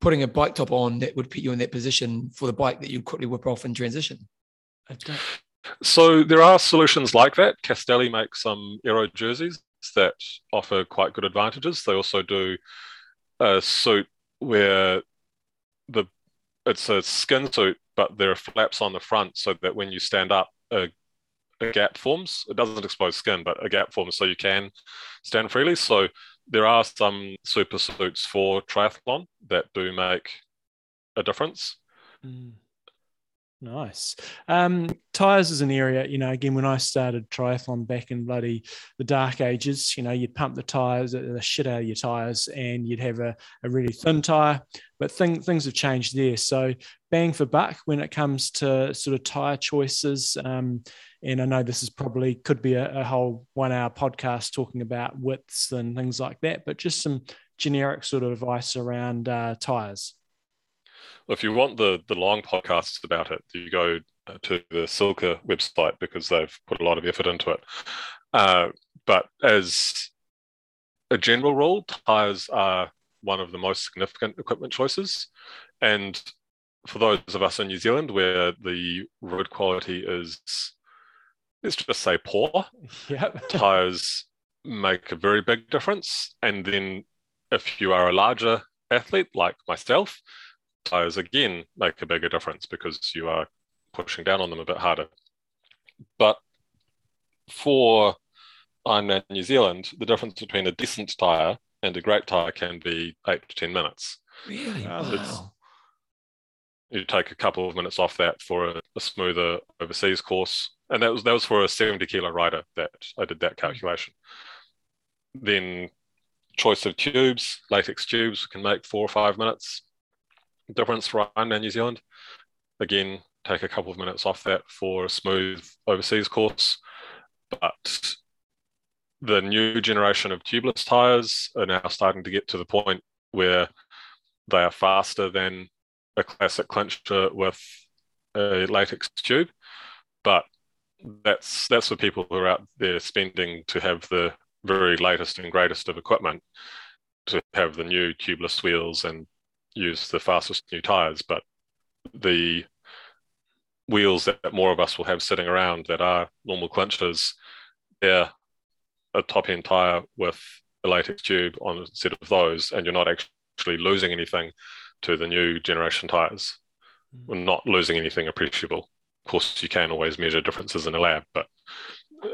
putting a bike top on that would put you in that position for the bike that you quickly whip off in transition? So there are solutions like that. Castelli make some aero jerseys that offer quite good advantages. They also do a suit where it's a skin suit, but there are flaps on the front so that when you stand up, a gap forms. It doesn't expose skin, but a gap forms so you can stand freely. So there are some super suits for triathlon that do make a difference. Nice. Tires is an area, you know, again, when I started triathlon back in bloody the dark ages, you know, you'd pump the shit out of your tires, and you'd have a really thin tire, but things have changed there. So bang for buck when it comes to sort of tire choices. And I know this is probably could be a whole 1 hour podcast talking about widths and things like that, but just some generic sort of advice around tyres. If you want the long podcasts about it, you go to the Silca website because they've put a lot of effort into it. But as a general rule, tyres are one of the most significant equipment choices. And for those of us in New Zealand where the road quality is, let's just say, poor. Yep. Tyres make a very big difference. And then if you are a larger athlete like myself, tyres again make a bigger difference because you are pushing down on them a bit harder. But for Ironman New Zealand, the difference between a decent tyre and a great tyre can be 8 to 10 minutes. Really? Wow. You take a couple of minutes off that for a smoother overseas course. And that was for a 70-kilo rider that I did that calculation. Then choice of tubes, latex tubes, can make 4 or 5 minutes difference for Ironman New Zealand. Again, take a couple of minutes off that for a smooth overseas course. But the new generation of tubeless tyres are now starting to get to the point where they are faster than a classic clincher with a latex tube, but that's for people who are out there spending to have the very latest and greatest of equipment, to have the new tubeless wheels and use the fastest new tires. But the wheels that more of us will have sitting around that are normal clinchers, they're a top-end tire with a latex tube on a set of those, and you're not actually losing anything to the new generation tyres. We're not losing anything appreciable. Of course, you can always measure differences in a lab, but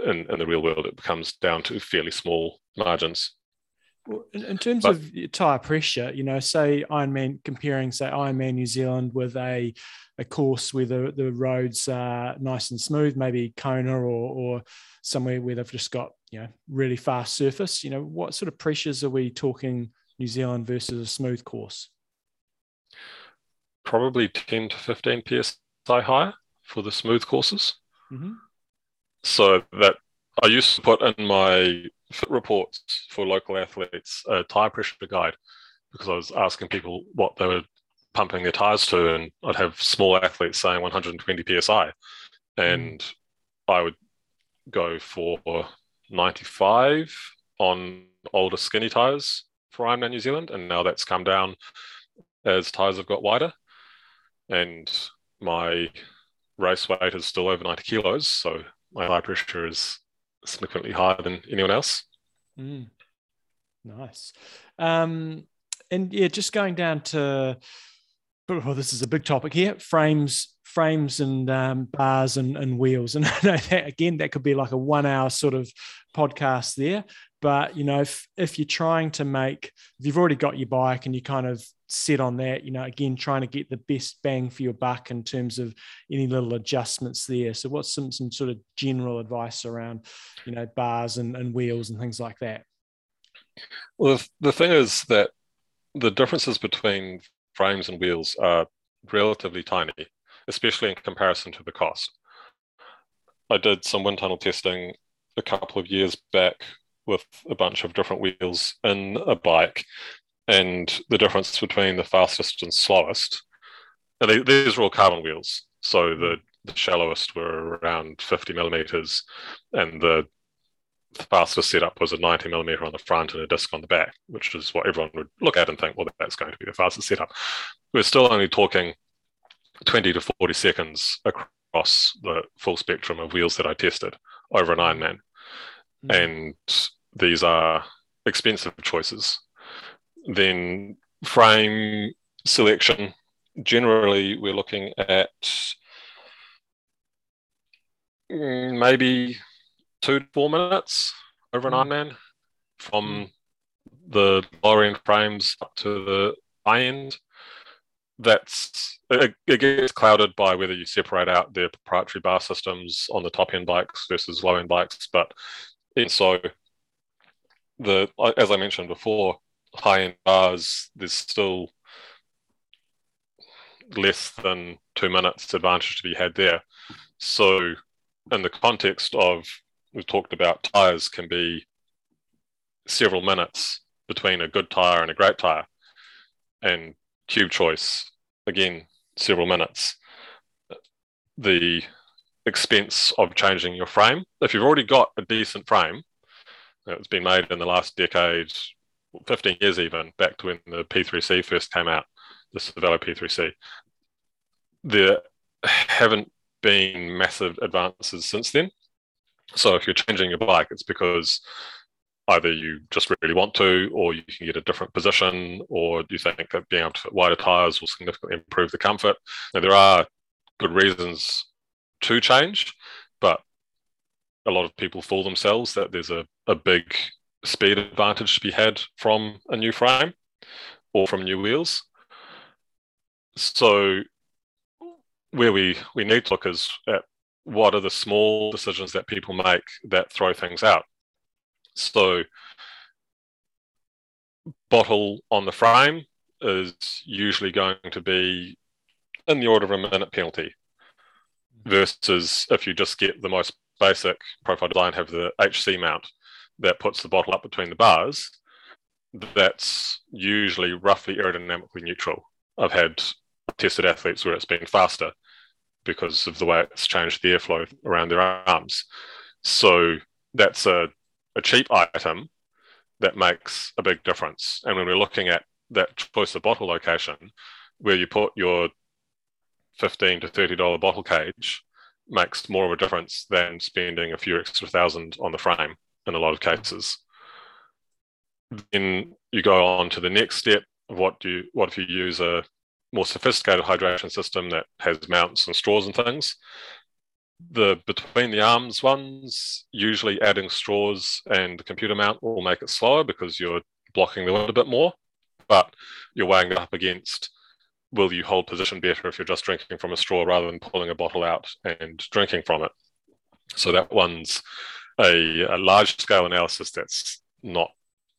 in the real world, it becomes down to fairly small margins. Well, in terms of tyre pressure, you know, say Ironman, comparing, say, Ironman New Zealand with a course where the roads are nice and smooth, maybe Kona or somewhere where they've just got, you know, really fast surface, you know, what sort of pressures are we talking New Zealand versus a smooth course? Probably 10 to 15 PSI higher for the smooth courses. Mm-hmm. So that I used to put in my fit reports for local athletes a tyre pressure guide, because I was asking people what they were pumping their tyres to, and I'd have small athletes saying 120 PSI. And I would go for 95 on older skinny tyres for Ironman New Zealand, and now that's come down as tyres have got wider. And my race weight is still over 90 kilos, so my high pressure is significantly higher than anyone else. Mm. Nice. And yeah, just going down to, well, this is a big topic here, frames and bars and wheels. And I know that, again, that could be like a 1 hour sort of podcast there. But, you know, if you're trying to if you've already got your bike and you kind of set on that, you know, again, trying to get the best bang for your buck in terms of any little adjustments there. So what's some sort of general advice around, you know, bars and wheels and things like that? Well, the thing is that the differences between frames and wheels are relatively tiny, especially in comparison to the cost. I did some wind tunnel testing a couple of years back with a bunch of different wheels in a bike, and the difference between the fastest and slowest, and these are all carbon wheels, so the shallowest were around 50 millimeters and the fastest setup was a 90 millimeter on the front and a disc on the back, which is what everyone would look at and think, well, that's going to be the fastest setup. We're still only talking 20 to 40 seconds across the full spectrum of wheels that I tested over an Ironman. And these are expensive choices. Then frame selection, generally we're looking at maybe 2 to 4 minutes over an Ironman, from the lower end frames up to the high end. It gets clouded by whether you separate out their proprietary bar systems on the top end bikes versus low end bikes, but and so, as I mentioned before, high-end bars, there's still less than 2 minutes advantage to be had there. So in the context of, we've talked about tyres can be several minutes between a good tyre and a great tyre. And tube choice, again, several minutes. The expense of changing your frame. If you've already got a decent frame that's been made in the last decade, 15 years even, back to when the P3C first came out, the Cervelo P3C, there haven't been massive advances since then. So if you're changing your bike, it's because either you just really want to, or you can get a different position, or you think that being able to fit wider tyres will significantly improve the comfort. Now, there are good reasons to change, but a lot of people fool themselves that there's a big speed advantage to be had from a new frame or from new wheels. So where we need to look is at what are the small decisions that people make that throw things out. So bottle on the frame is usually going to be in the order of a minute penalty, versus if you just get the most basic Profile Design, have the HC mount that puts the bottle up between the bars, that's usually roughly aerodynamically neutral. I've had tested athletes where it's been faster because of the way it's changed the airflow around their arms. So that's a cheap item that makes a big difference. And when we're looking at that choice of bottle location, where you put your $15 to $30 bottle cage makes more of a difference than spending a few extra thousand on the frame in a lot of cases. Then you go on to the next step. What if you use a more sophisticated hydration system that has mounts and straws and things? The between the arms ones, usually adding straws and the computer mount will make it slower because you're blocking the wind a bit more, but you're weighing it up against, will you hold position better if you're just drinking from a straw rather than pulling a bottle out and drinking from it? So that one's a large scale analysis that's not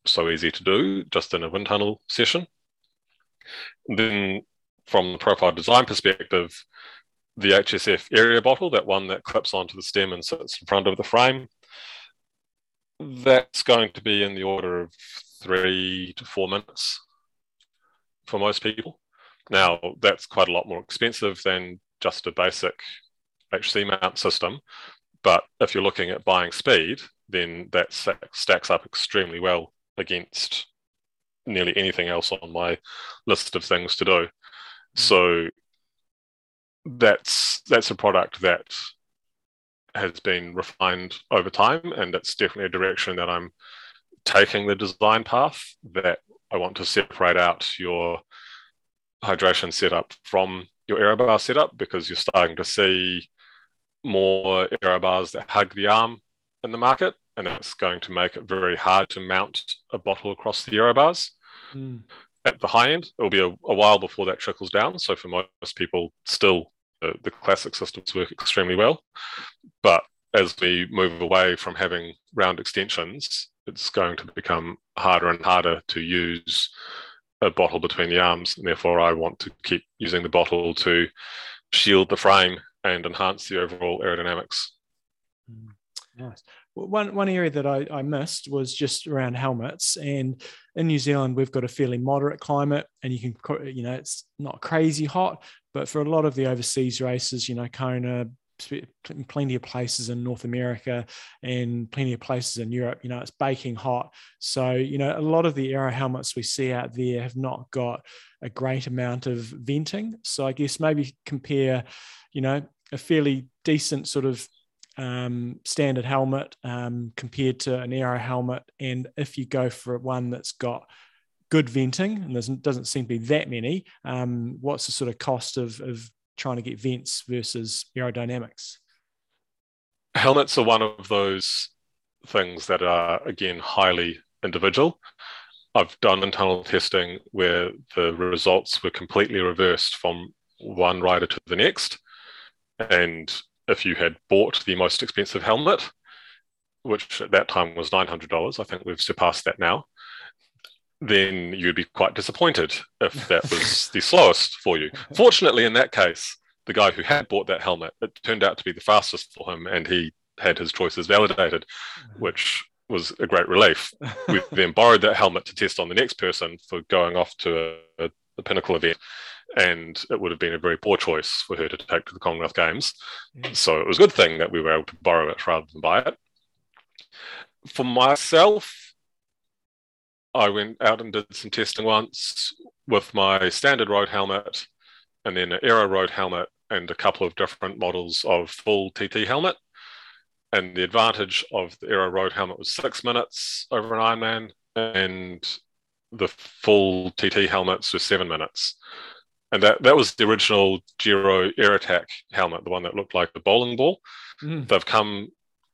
so easy to do just in a wind tunnel session. And then from the Profile Design perspective, the HSF area bottle, that one that clips onto the stem and sits in front of the frame, that's going to be in the order of 3 to 4 minutes for most people. Now, that's quite a lot more expensive than just a basic HC mount system, but if you're looking at buying speed, then that stacks up extremely well against nearly anything else on my list of things to do. So that's a product that has been refined over time, and it's definitely a direction that I'm taking the design path, that I want to separate out your hydration setup from your aerobar setup, because you're starting to see more aerobars that hug the arm in the market, and that's going to make it very hard to mount a bottle across the aerobars. At the high end, it'll be a while before that trickles down. So for most people, still the classic systems work extremely well. But as we move away from having round extensions, it's going to become harder and harder to use a bottle between the arms, and therefore I want to keep using the bottle to shield the frame and enhance the overall aerodynamics. Nice. One area that I missed was just around helmets. And in New Zealand, we've got a fairly moderate climate, and you can, you know, it's not crazy hot, but for a lot of the overseas races, you know, Kona, plenty of places in North America and plenty of places in Europe, you know, it's baking hot. So, you know, a lot of the aero helmets we see out there have not got a great amount of venting. So I guess maybe compare, you know, a fairly decent sort of standard helmet compared to an aero helmet. And if you go for one that's got good venting, and there doesn't seem to be that many, what's the sort of cost of trying to get vents versus aerodynamics? Helmets are one of those things that are, again, highly individual. I've done internal testing where the results were completely reversed from one rider to the next. And if you had bought the most expensive helmet, which at that time was $900, I think we've surpassed that now, then you'd be quite disappointed if that was the slowest for you. Fortunately, in that case, the guy who had bought that helmet, it turned out to be the fastest for him, and he had his choices validated, which was a great relief. We then borrowed that helmet to test on the next person for going off to a pinnacle event, and it would have been a very poor choice for her to take to the Commonwealth Games. So it was a good thing that we were able to borrow it rather than buy it. For myself, I went out and did some testing once with my standard road helmet and then an aero road helmet and a couple of different models of full TT helmet. And the advantage of the aero road helmet was 6 minutes over an Ironman, and the full TT helmets were 7 minutes. And that was the original Giro Air Attack helmet, the one that looked like a bowling ball. They've come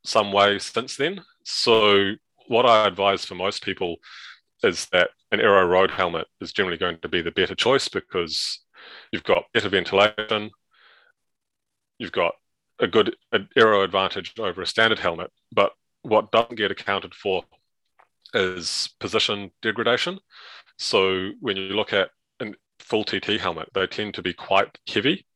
some way since then. So what I advise for most people is that an aero road helmet is generally going to be the better choice, because you've got better ventilation, you've got a good aero advantage over a standard helmet. But what doesn't get accounted for is position degradation. So when you look at a full TT helmet, they tend to be quite heavy,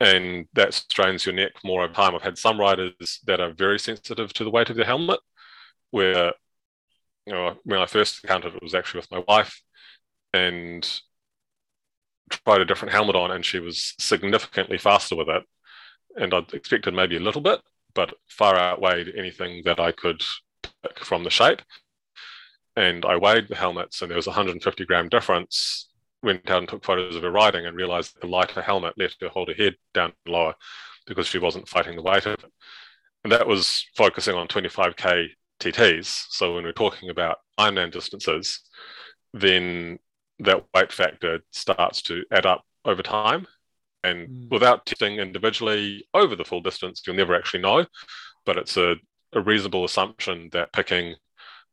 and that strains your neck more over time. I've had some riders that are very sensitive to the weight of their helmet, where, you know, when I first encountered it, was actually with my wife, and tried a different helmet on, and she was significantly faster with it. And I expected maybe a little bit, but far outweighed anything that I could pick from the shape. And I weighed the helmets, and there was a 150 gram difference. Went out and took photos of her riding, and realized the lighter helmet let her hold her head down lower because she wasn't fighting the weight of it. And that was focusing on 25k TTs. So when we're talking about Ironman distances, then that weight factor starts to add up over time. And without testing individually over the full distance, you'll never actually know. But it's a reasonable assumption that picking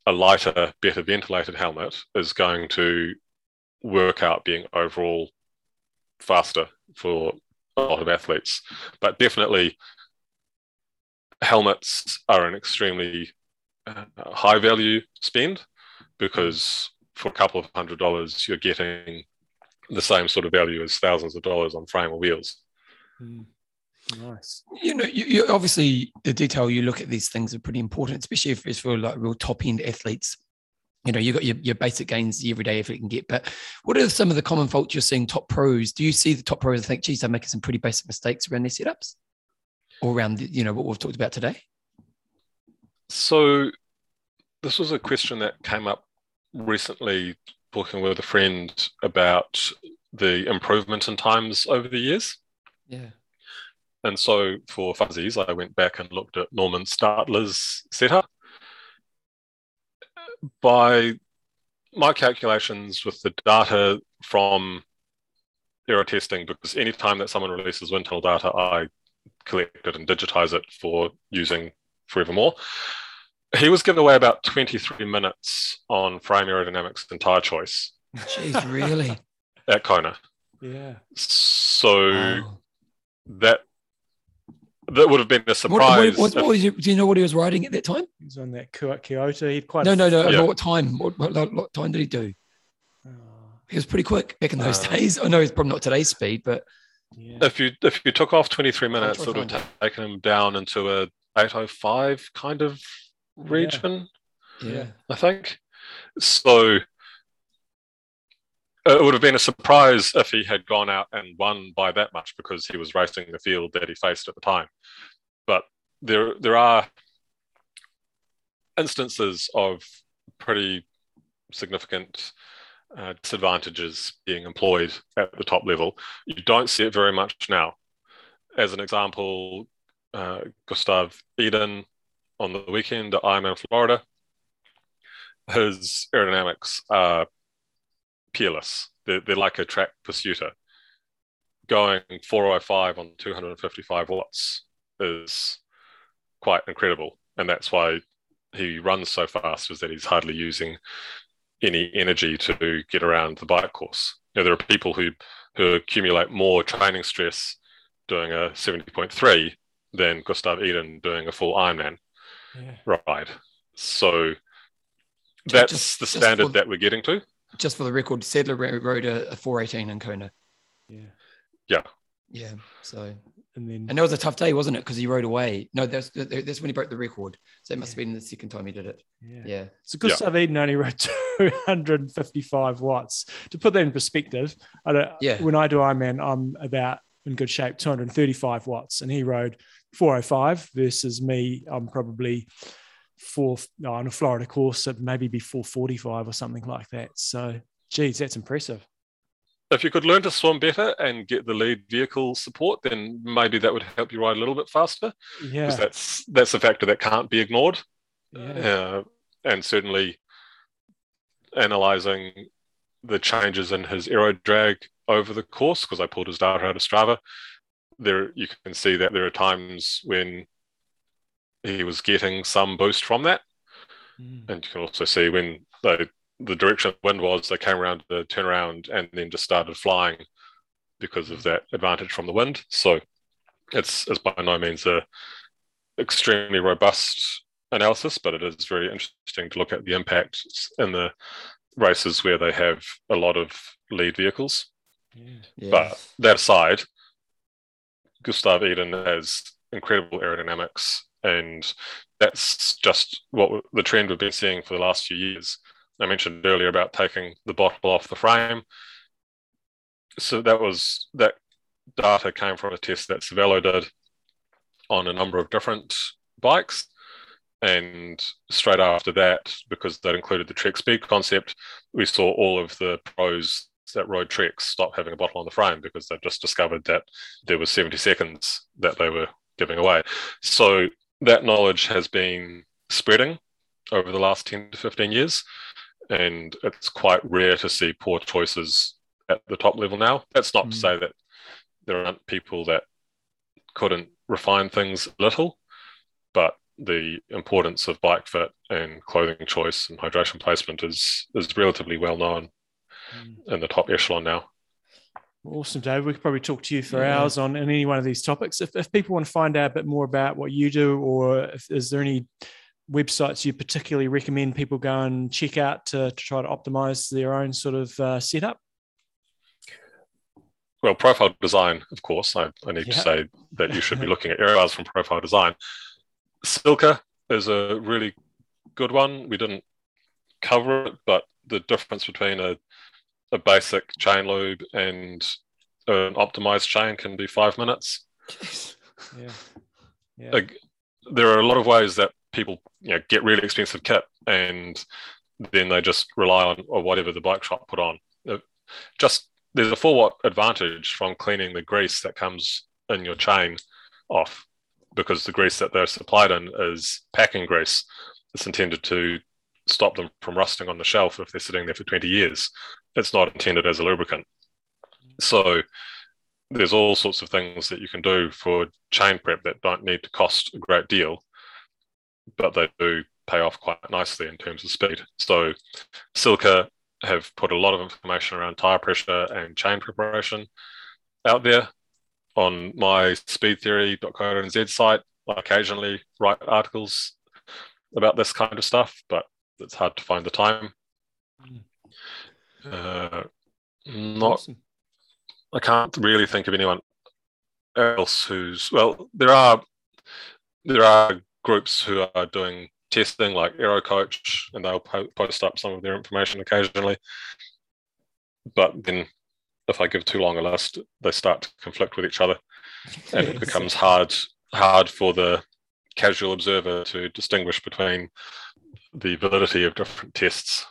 a lighter, better ventilated helmet is going to work out being overall faster for a lot of athletes. But definitely, helmets are an extremely high value spend, because for a couple of $100s, you're getting the same sort of value as thousands of dollars on frame or wheels. Nice. You know, you obviously, the detail you look at these things are pretty important, especially if it's for like real top end athletes. You know, you've got your basic gains, the everyday effort you can get. But what are some of the common faults you're seeing top pros? Do you see the top pros think, geez, they're making some pretty basic mistakes around their setups or around, you know, what we've talked about today? So this was a question that came up recently talking with a friend about the improvement in times over the years. Yeah. And so for fuzzies, I went back and looked at Norman Startler's setup. By my calculations with the data from aero testing, because any time that someone releases wind tunnel data, I collect it and digitize it for using forevermore. He was giving away about 23 minutes on frame aerodynamics and tire choice. Jeez, really? At Kona. Yeah. So that would have been a surprise. What was it, do you know what he was riding at that time? He was on that Kyoto. No. Yeah. What time? What time did he do? He was pretty quick back in those days. I know it's probably not today's speed, but yeah. If you took off 23 minutes, it would have taken him down into a 805 kind of region. Yeah. I think. So it would have been a surprise if he had gone out and won by that much, because he was racing the field that he faced at the time. But there are instances of pretty significant disadvantages being employed at the top level. You don't see it very much now. As an example, Gustav Iden on the weekend at Ironman Florida, his aerodynamics are peerless. They're like a track pursuiter. Going 405 on 255 watts is quite incredible, and that's why he runs so fast, is that he's hardly using any energy to get around the bike course. You know, there are people who accumulate more training stress doing a 70.3 than Gustav Iden doing a full Ironman ride. So that's the standard that we're getting to. Just for the record, Sadler rode a 418 in Kona. Yeah. So, and that was a tough day, wasn't it? Because he rode away. No, that's when he broke the record. So it must have been the second time he did it. Yeah. So Gustav Iden only rode 255 watts. To put that in perspective, when I do Ironman, I'm about in good shape 235 watts, and he rode 405 versus me. I'm probably on a Florida course, it'd maybe be 445 or something like that. So, geez, that's impressive. If you could learn to swim better and get the lead vehicle support, then maybe that would help you ride a little bit faster. Yeah, because that's a factor that can't be ignored. Yeah, and certainly analysing the changes in his aero drag over the course, because I pulled his data out of Strava. There, you can see that there are times when he was getting some boost from that. And you can also see when the direction of the wind was, they came around the turnaround and then just started flying because of that advantage from the wind. So it's by no means a extremely robust analysis, but it is very interesting to look at the impact in the races where they have a lot of lead vehicles. But that aside, Gustav Iden has incredible aerodynamics, and that's just what the trend we've been seeing for the last few years. I mentioned earlier about taking the bottle off the frame. So that data came from a test that Cervelo did on a number of different bikes. And straight after that, because that included the Trek Speed concept, we saw all of the pros that rode Treks stop having a bottle on the frame because they've just discovered that there was 70 seconds that they were giving away. So that knowledge has been spreading over the last 10 to 15 years, and it's quite rare to see poor choices at the top level now. That's not to say that there aren't people that couldn't refine things a little, but the importance of bike fit and clothing choice and hydration placement is relatively well known in the top echelon now. Awesome, Dave. We could probably talk to you for hours on any one of these topics. If people want to find out a bit more about what you do, or is there any websites you particularly recommend people go and check out to try to optimize their own sort of setup? Well, Profile Design, of course. I need to say that you should be looking at aircars from Profile Design. Silca is a really good one. We didn't cover it, but the difference between a basic chain lube and an optimized chain can be 5 minutes. There are a lot of ways that people get really expensive kit and then they just rely on or whatever the bike shop put on. There's a 4-watt advantage from cleaning the grease that comes in your chain off, because the grease that they're supplied in is packing grease. It's intended to stop them from rusting on the shelf if they're sitting there for 20 years. It's not intended as a lubricant. So there's all sorts of things that you can do for chain prep that don't need to cost a great deal, but they do pay off quite nicely in terms of speed. So Silca have put a lot of information around tire pressure and chain preparation out there. On my SpeedTheory.co.nz site, I occasionally write articles about this kind of stuff, but it's hard to find the time. I can't really think of anyone else there are groups who are doing testing like AeroCoach, and they'll post up some of their information occasionally. But then if I give too long a list, they start to conflict with each other, and it becomes hard for the casual observer to distinguish between the validity of different tests.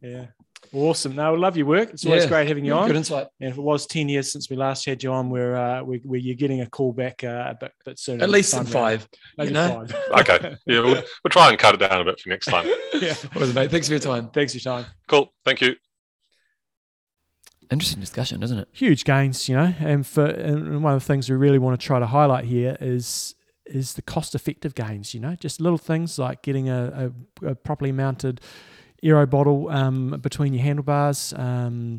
Yeah. Awesome. No, I love your work. It's always great having you on. Good insight. And if it was 10 years since we last had you on, you're getting a call back a bit sooner. At least in 5. Five. Okay. Yeah, we'll try and cut it down a bit for next time. Awesome, mate. Thanks for your time. Thanks for your time. Cool. Thank you. Interesting discussion, isn't it? Huge gains, and one of the things we really want to try to highlight here is the cost-effective gains, just little things like getting a properly mounted aero bottle between your handlebars,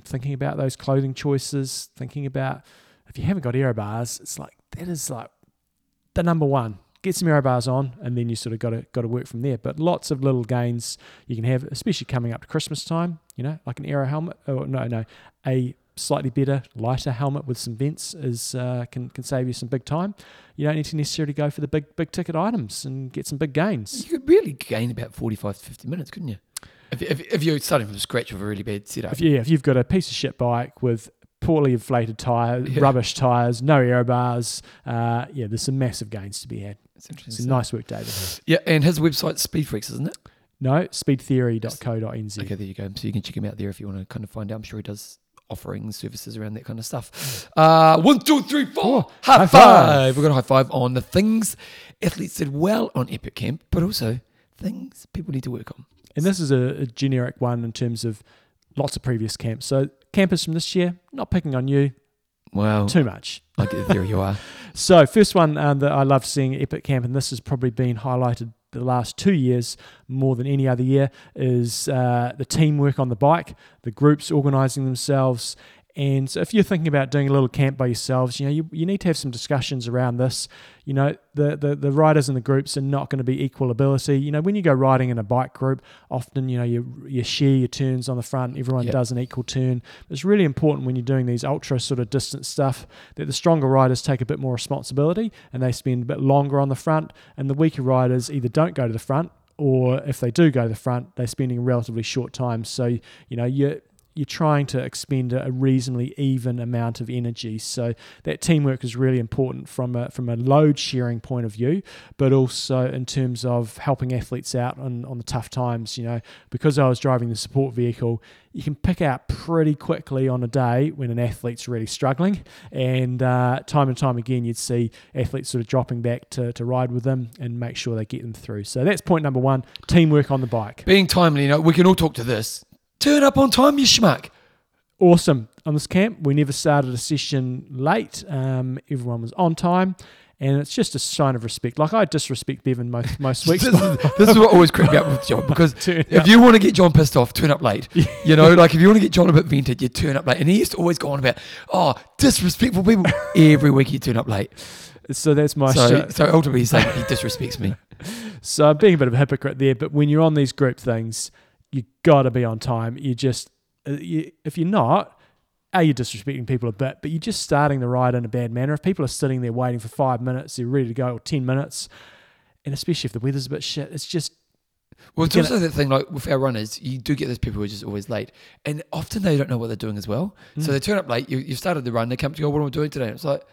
thinking about those clothing choices, thinking about if you haven't got aero bars, it's like that is like the number one. Get some aero bars on, and then you sort of got to work from there. But lots of little gains you can have, especially coming up to Christmas time. Like an aero helmet, a slightly better, lighter helmet with some vents can save you some big time. You don't need to necessarily go for the big ticket items and get some big gains. You could really gain about 45 to 50 minutes, couldn't you? If you're starting from scratch with a really bad setup. If you've got a piece of shit bike with poorly inflated tires, rubbish tires, no aero bars, there's some massive gains to be had. It's interesting. It's nice work, David. Yeah, and his website's Speed Freaks, isn't it? No, speedtheory.co.nz. Okay, there you go. So you can check him out there if you want to kind of find out. I'm sure he does offering services around that kind of stuff. 1, 2, 3, 4. High five. We've got a high five on the things athletes did well on Epic Camp, but also things people need to work on. And this is a generic one in terms of lots of previous camps. So campers from this year, not picking on you. Wow. Too much. I get the theory you are. So first one that I love seeing at Epic Camp, and this has probably been highlighted the last 2 years more than any other year, is the teamwork on the bike, the groups organising themselves. And so if you're thinking about doing a little camp by yourselves, you know, you need to have some discussions around this. You know, the riders and the groups are not going to be equal ability. You know, when you go riding in a bike group, often, you know, you share your turns on the front. Everyone yep. does an equal turn. It's really important when you're doing these ultra sort of distance stuff that the stronger riders take a bit more responsibility and they spend a bit longer on the front, and the weaker riders either don't go to the front, or if they do go to the front, they're spending a relatively short time. So, you know, you're trying to expend a reasonably even amount of energy. So that teamwork is really important from a load sharing point of view, but also in terms of helping athletes out on the tough times. You know, because I was driving the support vehicle, you can pick out pretty quickly on a day when an athlete's really struggling, and time and time again you'd see athletes sort of dropping back to ride with them and make sure they get them through. So that's point number one, teamwork on the bike. Being timely, you know, we can all talk to this. Turn up on time, you schmuck. Awesome. On this camp, we never started a session late. Everyone was on time. And it's just a sign of respect. Like, I disrespect Bevan most weeks. This is what always creeped me up with John, because if you want to get John pissed off, turn up late. You know, like if you want to get John a bit vented, you turn up late. And he used to always go on about, oh, disrespectful people. Every week you turn up late. So that's my show. So ultimately he's saying he disrespects me. So I'm being a bit of a hypocrite there, but when you're on these group things, you got to be on time. If you're not, you're disrespecting people a bit, but you're just starting the ride in a bad manner. If people are sitting there waiting for 5 minutes, they're ready to go, or 10 minutes, and especially if the weather's a bit shit, it's just... Well, it's also that thing, like with our runners, you do get those people who are just always late, and often they don't know what they're doing as well. Mm. So they turn up late, you've started the run, they come to go, what am I doing today? And it's like...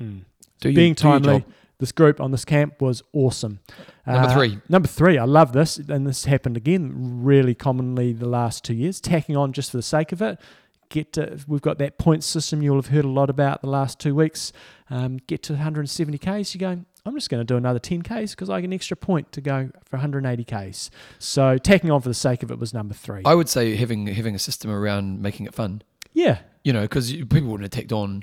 Mm. Being timely... This group on this camp was awesome. Number three, I love this, and this happened again really commonly the last 2 years, tacking on just for the sake of it. We've got that point system you'll have heard a lot about the last 2 weeks. Get to 170Ks, you go, I'm just going to do another 10Ks because I get an extra point to go for 180Ks. So tacking on for the sake of it was number three. I would say having a system around making it fun. Yeah. You know, because people wouldn't have tacked on...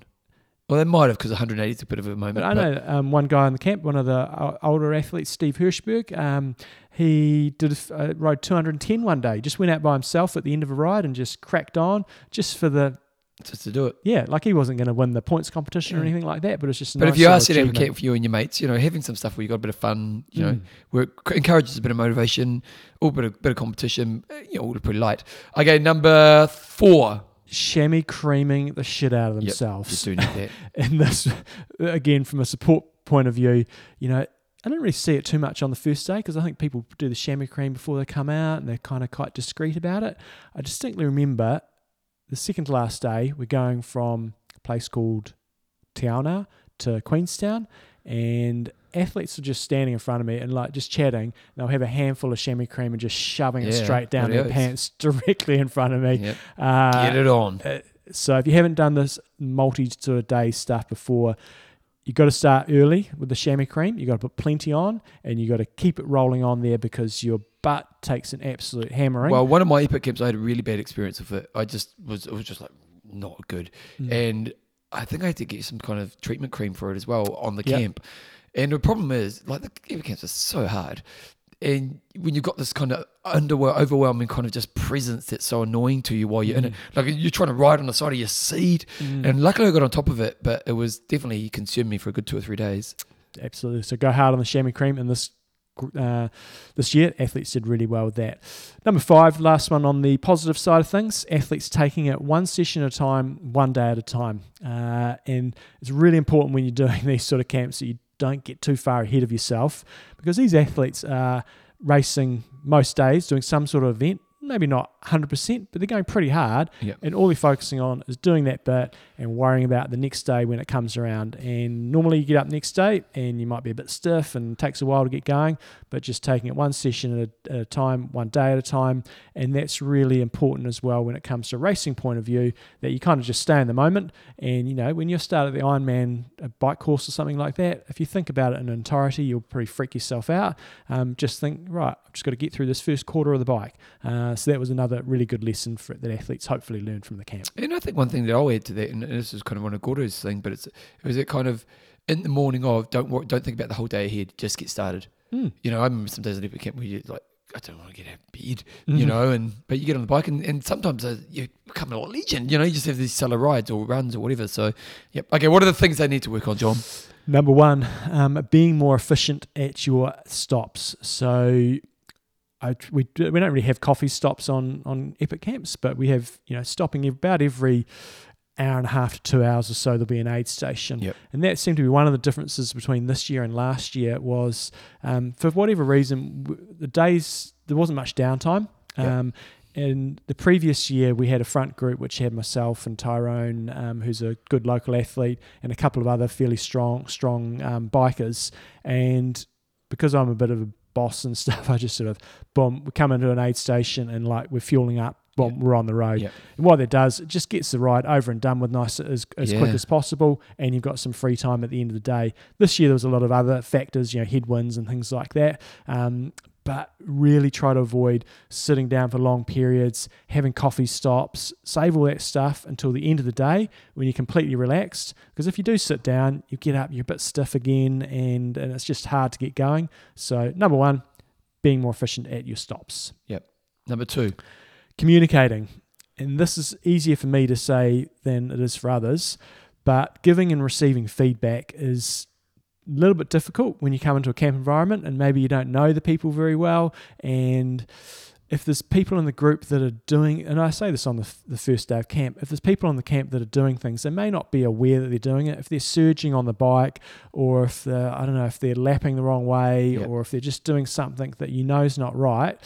Well, they might have, because 180 is a bit of a moment. But I know one guy in the camp, one of the older athletes, Steve Hirschberg, he did rode 210 one day. Just went out by himself at the end of a ride and just cracked on just for the... Just to do it. Yeah, like he wasn't going to win the points competition or anything like that, but it's just... But nice, if you are setting up a camp for you and your mates, you know, having some stuff where you've got a bit of fun, you know, where it encourages a bit of motivation, or a bit of competition, you know, all pretty light. Okay, number four... chamois creaming the shit out of themselves. Yep, just doing that. And this, again, from a support point of view, you know, I didn't really see it too much on the first day because I think people do the chamois cream before they come out and they're kind of quite discreet about it. I distinctly remember the second to last day, we're going from a place called Tauna to Queenstown, and athletes are just standing in front of me and like just chatting, and they'll have a handful of chamois cream and just shoving it straight down their pants directly in front of me. Yep. Get it on. So if you haven't done this multi sort of day stuff before, you've got to start early with the chamois cream. You've got to put plenty on, and you've got to keep it rolling on there because your butt takes an absolute hammering. Well, one of my epic camps, I had a really bad experience with it. It was just like not good. Mm. And I think I had to get some kind of treatment cream for it as well on the camp. And the problem is, like, the epic camps are so hard. And when you've got this kind of overwhelming kind of just presence that's so annoying to you while you're in it, like you're trying to ride on the side of your seat. Mm. And luckily I got on top of it, but it was definitely consumed me for a good 2 or 3 days. Absolutely. So go hard on the chamois cream. And this year, athletes did really well with that. Number five, last one on the positive side of things, athletes taking it one session at a time, one day at a time. And it's really important when you're doing these sort of camps that you don't get too far ahead of yourself, because these athletes are racing most days, doing some sort of event, maybe not 100%, but they're going pretty hard, and all they're focusing on is doing that bit and worrying about the next day when it comes around. And normally you get up next day and you might be a bit stiff and it takes a while to get going, but just taking it one session at a time, one day at a time, and that's really important as well when it comes to a racing point of view, that you kind of just stay in the moment. And you know, when you start at the Ironman bike course or something like that, if you think about it in entirety, you'll probably freak yourself out. Just think, right, I've just got to get through this first quarter of the bike. So that was another really good lesson for that athletes hopefully learn from the camp. And I think one thing that I'll add to that, and this is kind of one of Gordo's thing, but it was that kind of in the morning of, don't think about the whole day ahead, just get started. Mm. You know, I remember some days at camp where you're like, I don't want to get out of bed, mm-hmm. you know, but you get on the bike and sometimes you become a legend, you know, you just have these stellar rides or runs or whatever. So, yep. Okay, what are the things they need to work on, John? Number one, being more efficient at your stops. So we don't really have coffee stops on epic camps, but we have, you know, stopping about every hour and a half to 2 hours or so, there'll be an aid station. Yep. And that seemed to be one of the differences between this year and last year was, for whatever reason, the days, there wasn't much downtime. Yep. And the previous year we had a front group which had myself and Tyrone, who's a good local athlete, and a couple of other fairly strong bikers. And because I'm a bit of a boss and stuff, I just sort of, boom, we come into an aid station and like we're fueling up. Well, we're on the road. Yep. And what that does, it just gets the ride over and done with nice as quick as possible, and you've got some free time at the end of the day. This year there was a lot of other factors, you know, headwinds and things like that, but really try to avoid sitting down for long periods, having coffee stops, save all that stuff until the end of the day when you're completely relaxed, because if you do sit down, you get up, you're a bit stiff again, and it's just hard to get going. So number one, being more efficient at your stops. Yep. Number two, communicating, and this is easier for me to say than it is for others, but giving and receiving feedback is a little bit difficult when you come into a camp environment and maybe you don't know the people very well. And if there's people in the group that are doing, and I say this on the first day of camp, if there's people on the camp that are doing things, they may not be aware that they're doing it. If they're surging on the bike, or if they're, I don't know, if they're lapping the wrong way, yep. or if they're just doing something that you know is not right.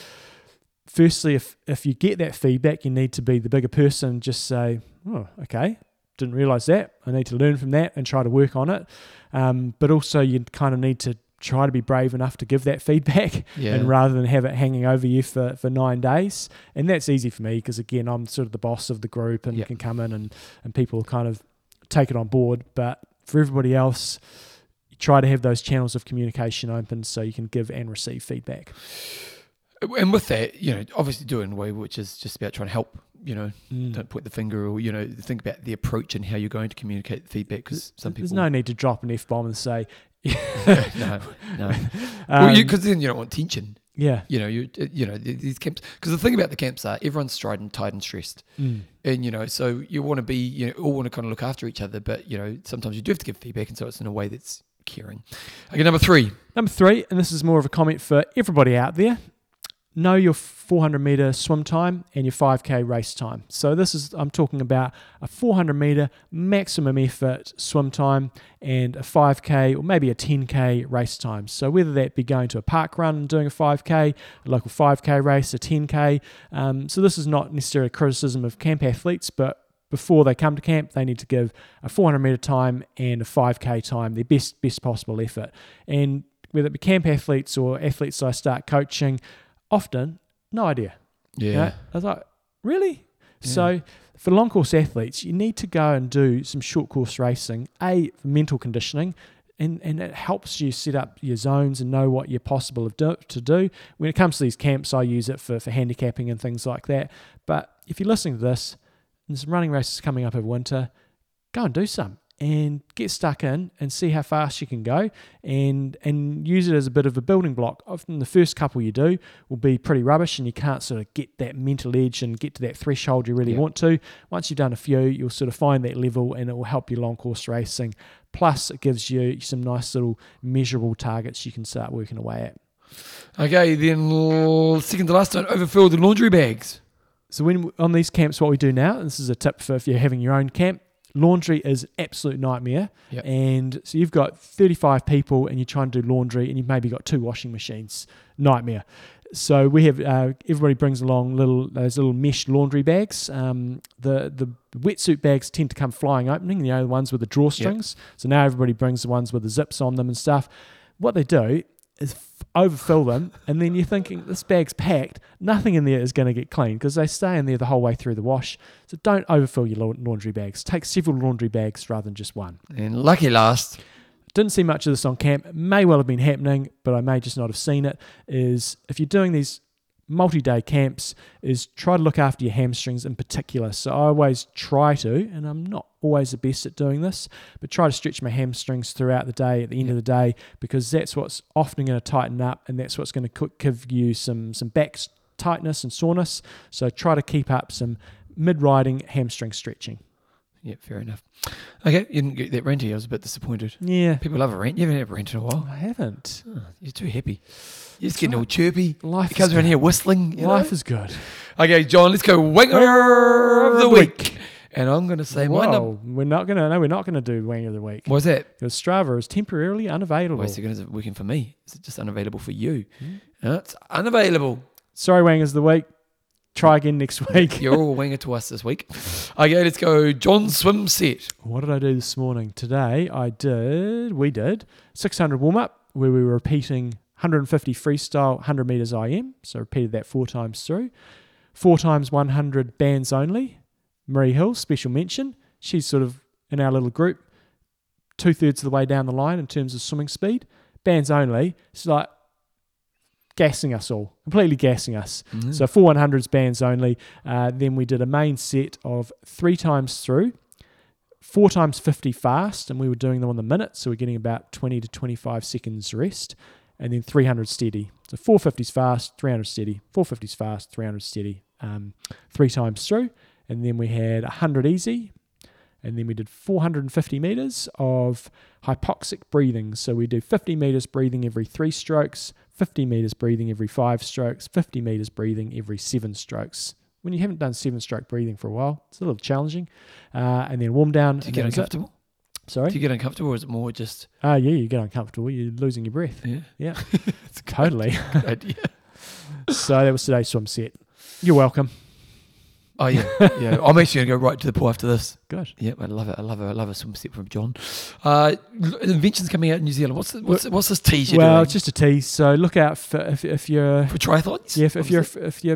Firstly, if you get that feedback, you need to be the bigger person. Just say, oh, okay, didn't realise that. I need to learn from that and try to work on it. But also you kind of need to try to be brave enough to give that feedback, and rather than have it hanging over you for 9 days. And that's easy for me because, again, I'm sort of the boss of the group and can come in and people kind of take it on board. But for everybody else, try to have those channels of communication open so you can give and receive feedback. And with that, you know, obviously do it in a way which is just about trying to help, you know, don't point the finger, or, you know, think about the approach and how you're going to communicate the feedback, because some people... There's no need to drop an F-bomb and say... No. Well, because then you don't want tension. Yeah. You know, these camps... Because the thing about the camps are everyone's strident, tired and stressed. Mm. And, you know, so you want to be... You know, all want to kind of look after each other, but, you know, sometimes you do have to give feedback, and so it's in a way that's caring. Okay, number three, and this is more of a comment for everybody out there. Know your 400 metre swim time and your 5k race time. So I'm talking about a 400 metre maximum effort swim time and a 5k or maybe a 10k race time. So whether that be going to a park run and doing a 5k, a local 5k race, a 10k. So this is not necessarily a criticism of camp athletes, but before they come to camp, they need to give a 400 metre time and a 5k time, their best possible effort. And whether it be camp athletes or athletes I start coaching, often, no idea. Yeah. You know? I was like, really? Yeah. So for long course athletes, you need to go and do some short course racing, for mental conditioning, and it helps you set up your zones and know what you're possible to do. When it comes to these camps, I use it for handicapping and things like that. But if you're listening to this, and some running races coming up over winter, go and do some. And get stuck in and see how fast you can go, and use it as a bit of a building block. Often the first couple you do will be pretty rubbish and you can't sort of get that mental edge and get to that threshold you really want to. Once you've done a few, you'll sort of find that level and it will help your long course racing. Plus it gives you some nice little measurable targets you can start working away at. Okay, then second to last one, overfill the laundry bags. So when on these camps, what we do now, and this is a tip for if you're having your own camp, laundry is absolute nightmare, and so you've got 35 people and you're trying to do laundry and you've maybe got 2 washing machines, nightmare. So we have everybody brings along those little mesh laundry bags. The wetsuit bags tend to come flying opening, you know, the ones with the drawstrings. Yep. So now everybody brings the ones with the zips on them and stuff. What they do is overfill them, and then you're thinking, this bag's packed, nothing in there is going to get clean because they stay in there the whole way through the wash. So don't overfill your laundry bags. Take several laundry bags rather than just one. And lucky last, didn't see much of this on camp, it may well have been happening, but I may just not have seen it, is if you're doing these multi-day camps is try to look after your hamstrings in particular. So I always try to, and I'm not always the best at doing this, but try to stretch my hamstrings throughout the day at the end of the day, because that's what's often going to tighten up, and that's what's going to give you some back tightness and soreness. So try to keep up some mid-riding hamstring stretching. Yeah, fair enough. Okay, you didn't get that rent here. I was a bit disappointed. Yeah. People love a rent. You haven't had a rent in a while. I haven't. Oh, you're too happy. You're just getting all chirpy. Life is good. He comes around here whistling. Life is good. Okay, John, let's go Wanger of the Week. And I'm going to say mine. We're not going to do Wanger of the Week. Why's that? Because Strava is temporarily unavailable. Wait a second, is it working for me? Is it just unavailable for you? Mm. No, it's unavailable. Sorry, Wangers of the Week. Try again next week. You're all winger to us this week. Okay, let's go John swim set. What did I do this morning? Today we did 600 warm-up, where we were repeating 150 freestyle, 100 metres IM. So repeated that 4 times through. 4 times 100 bands only. Marie Hill, special mention. She's sort of in our little group 2/3 of the way down the line in terms of swimming speed. Bands only. It's like gassing us all, completely gassing us. Mm-hmm. So 4 100s bands only. Then we did a main set of 3 times through, 4 times 50 fast, and we were doing them on the minute, so we're getting about 20 to 25 seconds rest, and then 300 steady. So 450s fast, 300 steady, 450s fast, 300 steady, 3 times through. And then we had 100 easy, and then we did 450 metres of hypoxic breathing. So we do 50 metres breathing every 3 strokes, 50 metres breathing every 5 strokes, 50 metres breathing every 7 strokes. When you haven't done 7-stroke breathing for a while, it's a little challenging. And then warm down. Do you get uncomfortable? Sorry? Do you get uncomfortable, or is it more just... yeah, you get uncomfortable. You're losing your breath. Yeah. It's totally. Good idea. So that was today's swim set. You're welcome. Oh, yeah. I'm actually going to go right to the pool after this. Good. Yep, I love it. I love a swim set from John. Invention's coming out in New Zealand. What's this tease you're doing? Well, it's just a tease. So look out for if you're... For triathlons? Yeah,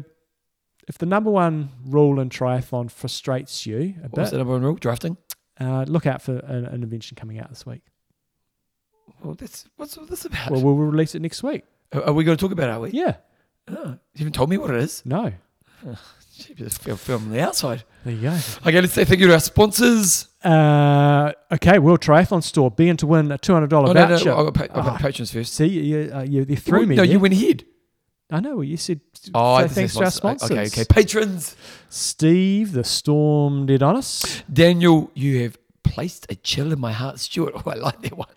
if the number one rule in triathlon frustrates you a bit... What's the number one rule? Drafting? Look out for an invention coming out this week. Well, what's all this about? Well, we'll release it next week. Are we going to talk about it, are we? Yeah. You haven't told me what it is? No. Just film on the outside. There you go. Okay, let's say thank you to our sponsors. Okay, World Triathlon Store. Be in to win a $200 voucher. No, I've got patrons first. See, you threw me. No, there. You went ahead. I know. Well, you said thanks to our sponsors. Okay. Patrons. Steve, the storm did on us. Daniel, you have placed a chill in my heart. Stuart, I like that one.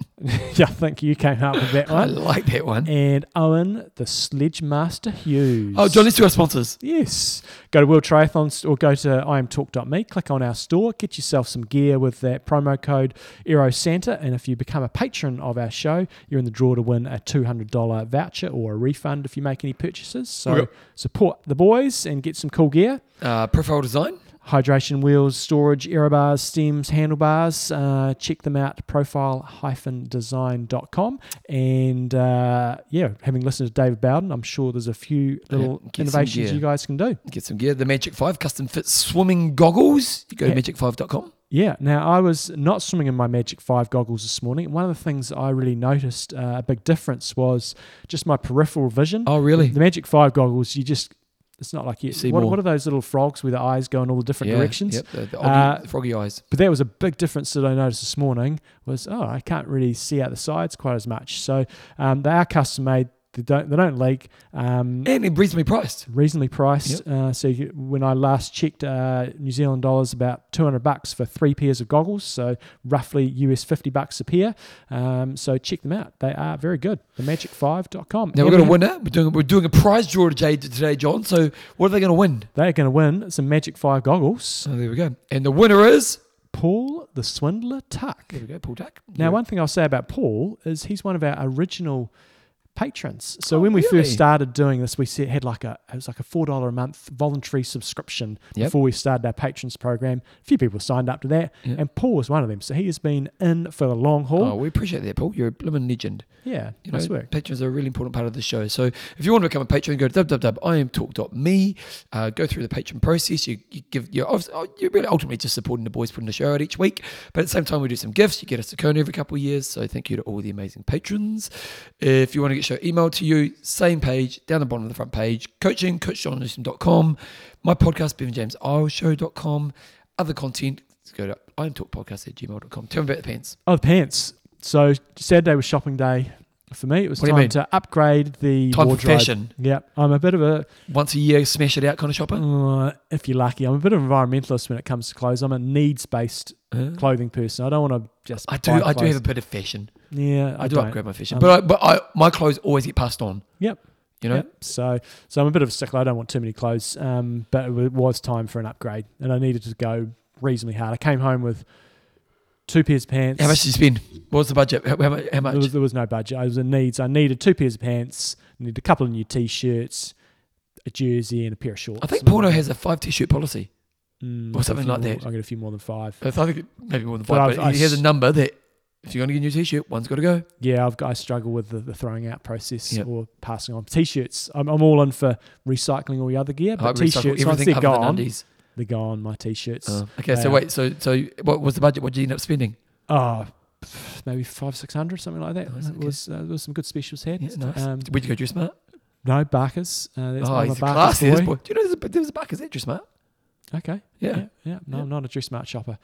Yeah, I think you came up with that one. I like that one. And Owen, the Sledge Master Hughes. Oh, John, let's do our sponsors. Yes. Go to World Triathlon or go to iamtalk.me, click on our store, get yourself some gear with that promo code EROSANTA, and if you become a patron of our show, you're in the draw to win a $200 voucher or a refund if you make any purchases. So support the boys and get some cool gear. Profile Design. Hydration wheels, storage, aero bars, stems, handlebars. Check them out, profile-design.com. And having listened to David Bowden, I'm sure there's a few little innovations you guys can do. Get some gear. The Magic 5 custom fit swimming goggles. You go to magic5.com. Yeah. Now, I was not swimming in my Magic 5 goggles this morning. One of the things I really noticed a big difference was just my peripheral vision. Oh, really? The Magic 5 goggles, it's not like you see what are those little frogs where the eyes go in all the different directions? Yep, the froggy eyes. But that was a big difference that I noticed this morning was, I can't really see out the sides quite as much. So they are custom made. They don't leak. And they're reasonably priced. Yep. When I last checked, New Zealand dollars, about $200 for 3 pairs of goggles. So roughly US $50 a pair. So check them out. They are very good. TheMagic5.com. Now we've got a winner. We're doing a prize draw today, John. So what are they going to win? They're going to win some Magic 5 goggles. Oh, there we go. And the winner is... Paul the Swindler Tuck. There we go, Paul Tuck. Now one thing I'll say about Paul is he's one of our original... patrons. So when we first started doing this, we had it was like a $4 a month voluntary subscription before we started our patrons program. A few people signed up to that, and Paul was one of them. So he has been in for the long haul. Oh, we appreciate that, Paul. You're a blooming legend. Yeah, nice work. Patrons are a really important part of the show. So if you want to become a patron, go to www.iamtalk.me. Go through the patron process. You're really ultimately just supporting the boys putting the show out each week. But at the same time, we do some gifts. You get us a Kona every couple of years. So thank you to all the amazing patrons. If you want to get Magic Show email to you, same page, down the bottom of the front page, coaching, coachjohneuston.com, my podcast, bevanjamesisleshow.com, other content, let's go to iamtalkpodcast@gmail.com. Tell me about the pants. Oh, the pants. So Saturday was shopping day for me. It was time to upgrade the wardrobe. Time for fashion. Yeah. I'm a bit of a... Once a year, smash it out kind of shopper? If you're lucky. I'm a bit of an environmentalist when it comes to clothes. I'm a needs-based clothing person. I don't want to just I do have a bit of fashion. Yeah, I do upgrade my fashion. But my clothes always get passed on. Yep. You know? Yep. So I'm a bit of a stickler. I don't want too many clothes. But it was time for an upgrade. And I needed to go reasonably hard. I came home with... 2 pairs of pants. How much did you spend? What was the budget? How much? There was no budget. I was in needs. I needed 2 pairs of pants. I needed a couple of new T-shirts, a jersey, and a pair of shorts. I think Porno has a 5 T-shirt policy or something like that. I got a few more than 5. I think maybe more than 5, but he has a number that if you're going to get a new T-shirt, one's got to go. Yeah, I struggle with the throwing out process or passing on. T-shirts, I'm all in for recycling all the other gear, but T-shirts, once they're gone... They're gone, my T-shirts. Okay, so what was the budget? What did you end up spending? Maybe 500-600, something like that. Oh, okay. It was some good specials here. Yeah, nice. Where'd you go, Dressmart? No, Barker's. He's a Barker's classy boy. Do you know there was a Barker's at Dressmart? Okay. Yeah. No, yeah. I'm not a Dressmart shopper.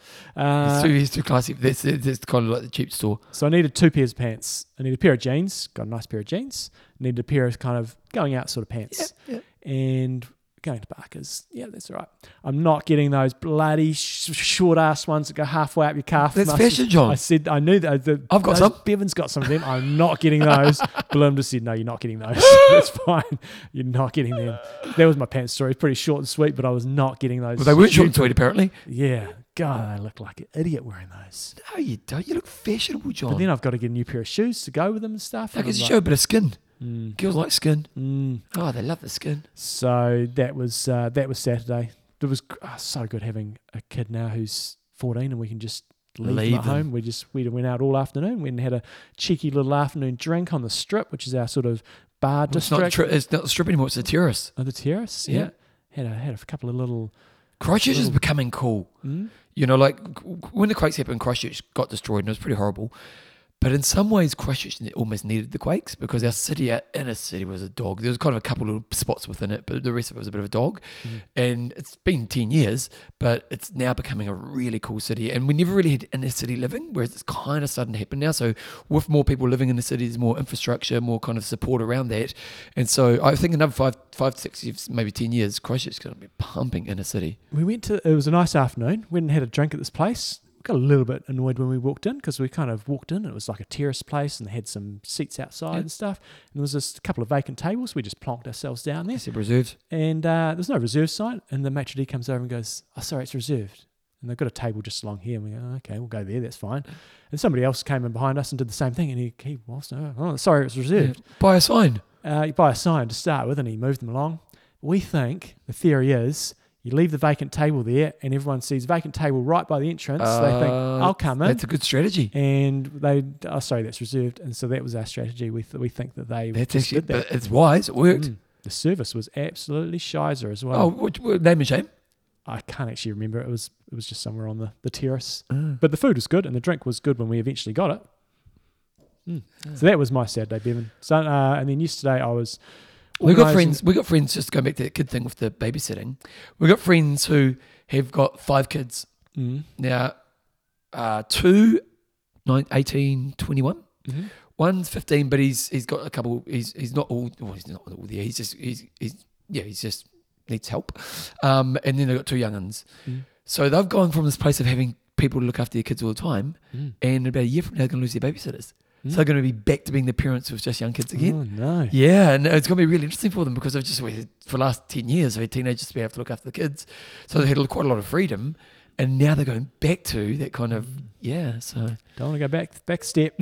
He's too classy. That's kind of like the cheap store. So I needed 2 pairs of pants. I needed a pair of jeans. Got a nice pair of jeans. Needed a pair of kind of going out sort of pants. Yeah. And... going to Barker's. Yeah, that's all right. I'm not getting those bloody short ass ones that go halfway up your calf. That's fashion, John. I said, I knew that. I've got some. Bevan's got some of them. I'm not getting those. Belinda said, no, you're not getting those. That's fine. You're not getting them. That was my pants story. Pretty short and sweet, but I was not getting those. Well, they were short and sweet, apparently. Yeah. God, I look like an idiot wearing those. No, you don't. You look fashionable, John. But then I've got to get a new pair of shoes to go with them and stuff. I guess you show a bit of skin. Girls like skin. Oh, they love the skin. So that was Saturday. It was so good having a kid now who's 14 and we can just leave him at home. We went out all afternoon. Went and had a cheeky little afternoon drink on the Strip, which is our sort of bar district. It's not the Strip anymore. It's the Terrace. Oh, the Terrace. Yeah. Had a couple of little. Christchurch is becoming cool. You know, like when the quakes happened, Christchurch got destroyed and it was pretty horrible. But in some ways, Christchurch almost needed the quakes because our inner city was a dog. There was kind of a couple little spots within it, but the rest of it was a bit of a dog. And it's been 10 years, but it's now becoming a really cool city. And we never really had inner city living, whereas it's kind of starting to happen now. So with more people living in the city, there's more infrastructure, more kind of support around that. And so I think another 5, 6 years, maybe 10 years, Christchurch is going to be pumping inner city. It was a nice afternoon. Went and had a drink at this place. Got a little bit annoyed when we walked in because we kind of walked in and it was like a terrace place and they had some seats outside and stuff, and there was just a couple of vacant tables. We just plonked ourselves down there. I said reserved, and there's no reserve sign, and the maitre d' comes over and goes, "Oh, sorry, it's reserved." And they've got a table just along here, and we go, "Oh, okay, we'll go there, that's fine." And somebody else came in behind us and did the same thing, and he was, "Oh, sorry, it's reserved." Buy a sign. You buy a sign to start with, and he moved them along. We think the theory is. You leave the vacant table there and everyone sees vacant table right by the entrance. They think, I'll come in. That's a good strategy. And they, sorry, that's reserved. And so that was our strategy. We think that they did that. It's wise. It worked. The service was absolutely shizer as well. Oh, what name and shame? I can't actually remember. It was just somewhere on the terrace. But the food was good and the drink was good when we eventually got it. So that was my Saturday, Bevan. So, and then yesterday I was... We got friends, just going back to that kid thing with the babysitting, we got friends who have got 5 kids. Now, 2, 9, 18, 21. One's 15, but he's got a couple, he's not all there, he just needs help. And then they've got 2 young uns. So they've gone from this place of having people to look after their kids all the time, and about a year from now they're going to lose their babysitters. So they're going to be back to being the parents with just young kids again. Oh, no. Yeah, and it's going to be really interesting for them because they've just waited for the last 10 years. They've had teenagers to have to look after the kids. So they had quite a lot of freedom. And now they're going back to that kind of, so. Don't want to go back step.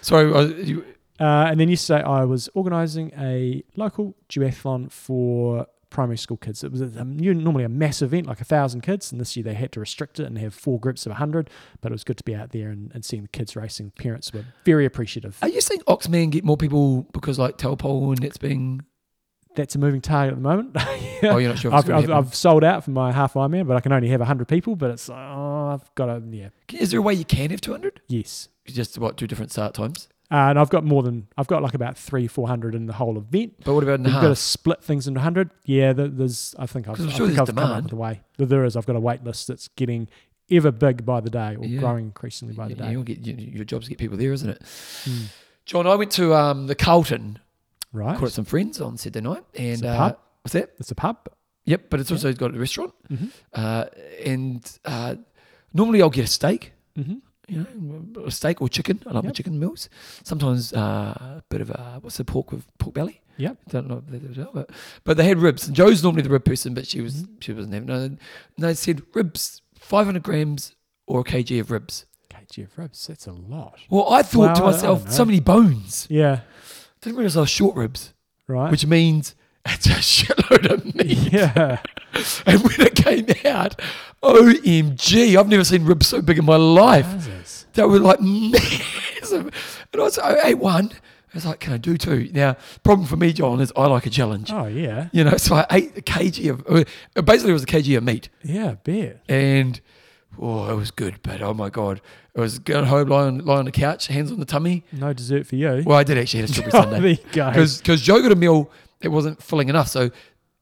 Sorry. And then yesterday I was organising a local duathlon for primary school kids. It was normally a mass event, like 1,000 kids, and this year they had to restrict it and have 4 groups of 100, but it was good to be out there and seeing the kids racing. Parents were very appreciative. Are you saying Oxman get more people because like Taupo and it's being... That's a moving target at the moment. Oh, you're not sure if it's I've sold out for my half Ironman, but I can only have 100 people, but it's like, I've got to... Is there a way you can have 200? Yes. Just, 2 different start times? And I've got more than, I've got like about 400 in the whole event. But what about in the half? You've got to split things into 100. Yeah, there's, I think I've come up with a way. There is, I've got a wait list that's getting ever big by the day, or growing increasingly by the day. You'll get, your job's to get people there, isn't it? Mm. John, I went to the Carlton. Right. Caught up some friends on Saturday night. And it's a pub. What's that? It's a pub. Yep, but it's also got a restaurant. Mm-hmm. And normally I'll get a steak. Mm-hmm. You know, a steak or chicken. I like my chicken meals. Sometimes a bit of a, what's the pork with pork belly? Yeah, don't know what they do, but they had ribs. And Joe's normally the rib person, but she was she wasn't having it. And they said ribs, 500 grams or a kg of ribs. Kg of ribs, that's a lot. Well, I thought to myself, so many bones. Yeah, didn't realise I was short ribs. Right, which means it's a shitload of meat. Yeah. And when it came out, OMG, I've never seen ribs so big in my life. Jesus. They were like massive. And I ate one. I was like, can I do two? Now, problem for me, John, is I like a challenge. Oh, yeah. You know, so I ate a kg of, basically it was a kg of meat. Yeah, I bet. And, oh, it was good, but oh my God. It was going home, lying on the couch, hands on the tummy. No dessert for you. Well, I did actually have a strawberry sundae. There you go. Because Joe got a meal that wasn't filling enough, so...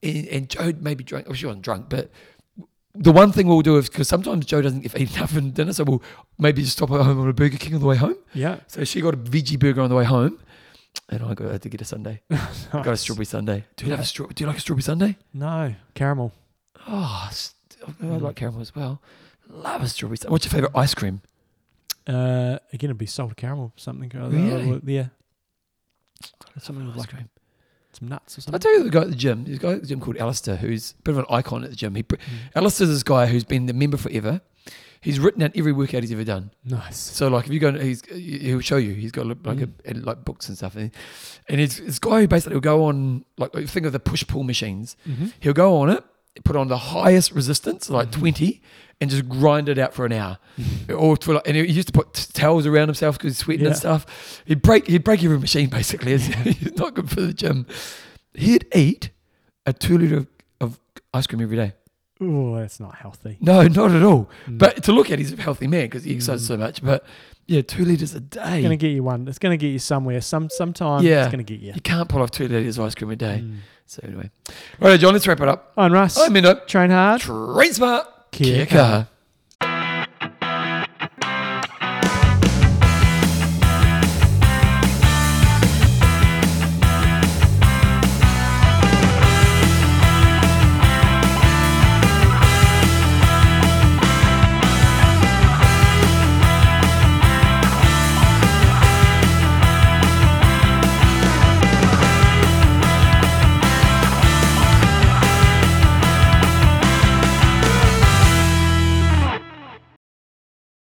And Joe maybe drank, well, she wasn't drunk, but the one thing we'll do is, because sometimes Joe doesn't eat enough in dinner, so we'll maybe just stop at home on a Burger King on the way home. Yeah. So she got a veggie burger on the way home, and I had to get a sundae. Nice. I got a strawberry sundae. Do you like a strawberry sundae? No, caramel. Oh, I like caramel as well. Love a strawberry sundae. What's your favourite ice cream? Again, it'd be salted caramel, something. Really? Yeah. Something with ice cream. Some nuts or something. I tell you, the guy at the gym, there's a guy at the gym called Alistair, who's a bit of an icon at the gym. Alistair's this guy who's been the member forever. He's written out every workout he's ever done. Nice. So like if you go, he'll show you. He's got like like books and stuff. And it's this guy who basically will go on, like think of the push-pull machines. Mm-hmm. He'll go on it, put on the highest resistance, like 20, and just grind it out for an hour. And he used to put towels around himself because he's sweating and stuff. He'd break every machine, basically. It's not good for the gym. He'd eat a 2 litre of ice cream every day. Oh, that's not healthy. No, not at all. Mm. But to look at, he's a healthy man because he exercises so much. But yeah, 2 litres a day. It's going to get you one. It's going to get you somewhere. Sometime it's going to get you. You can't pull off 2 litres of ice cream a day. Mm. So anyway. All right, John, let's wrap it up. I'm Russ. I'm Mendo. Train hard. Train smart. Kia kaha.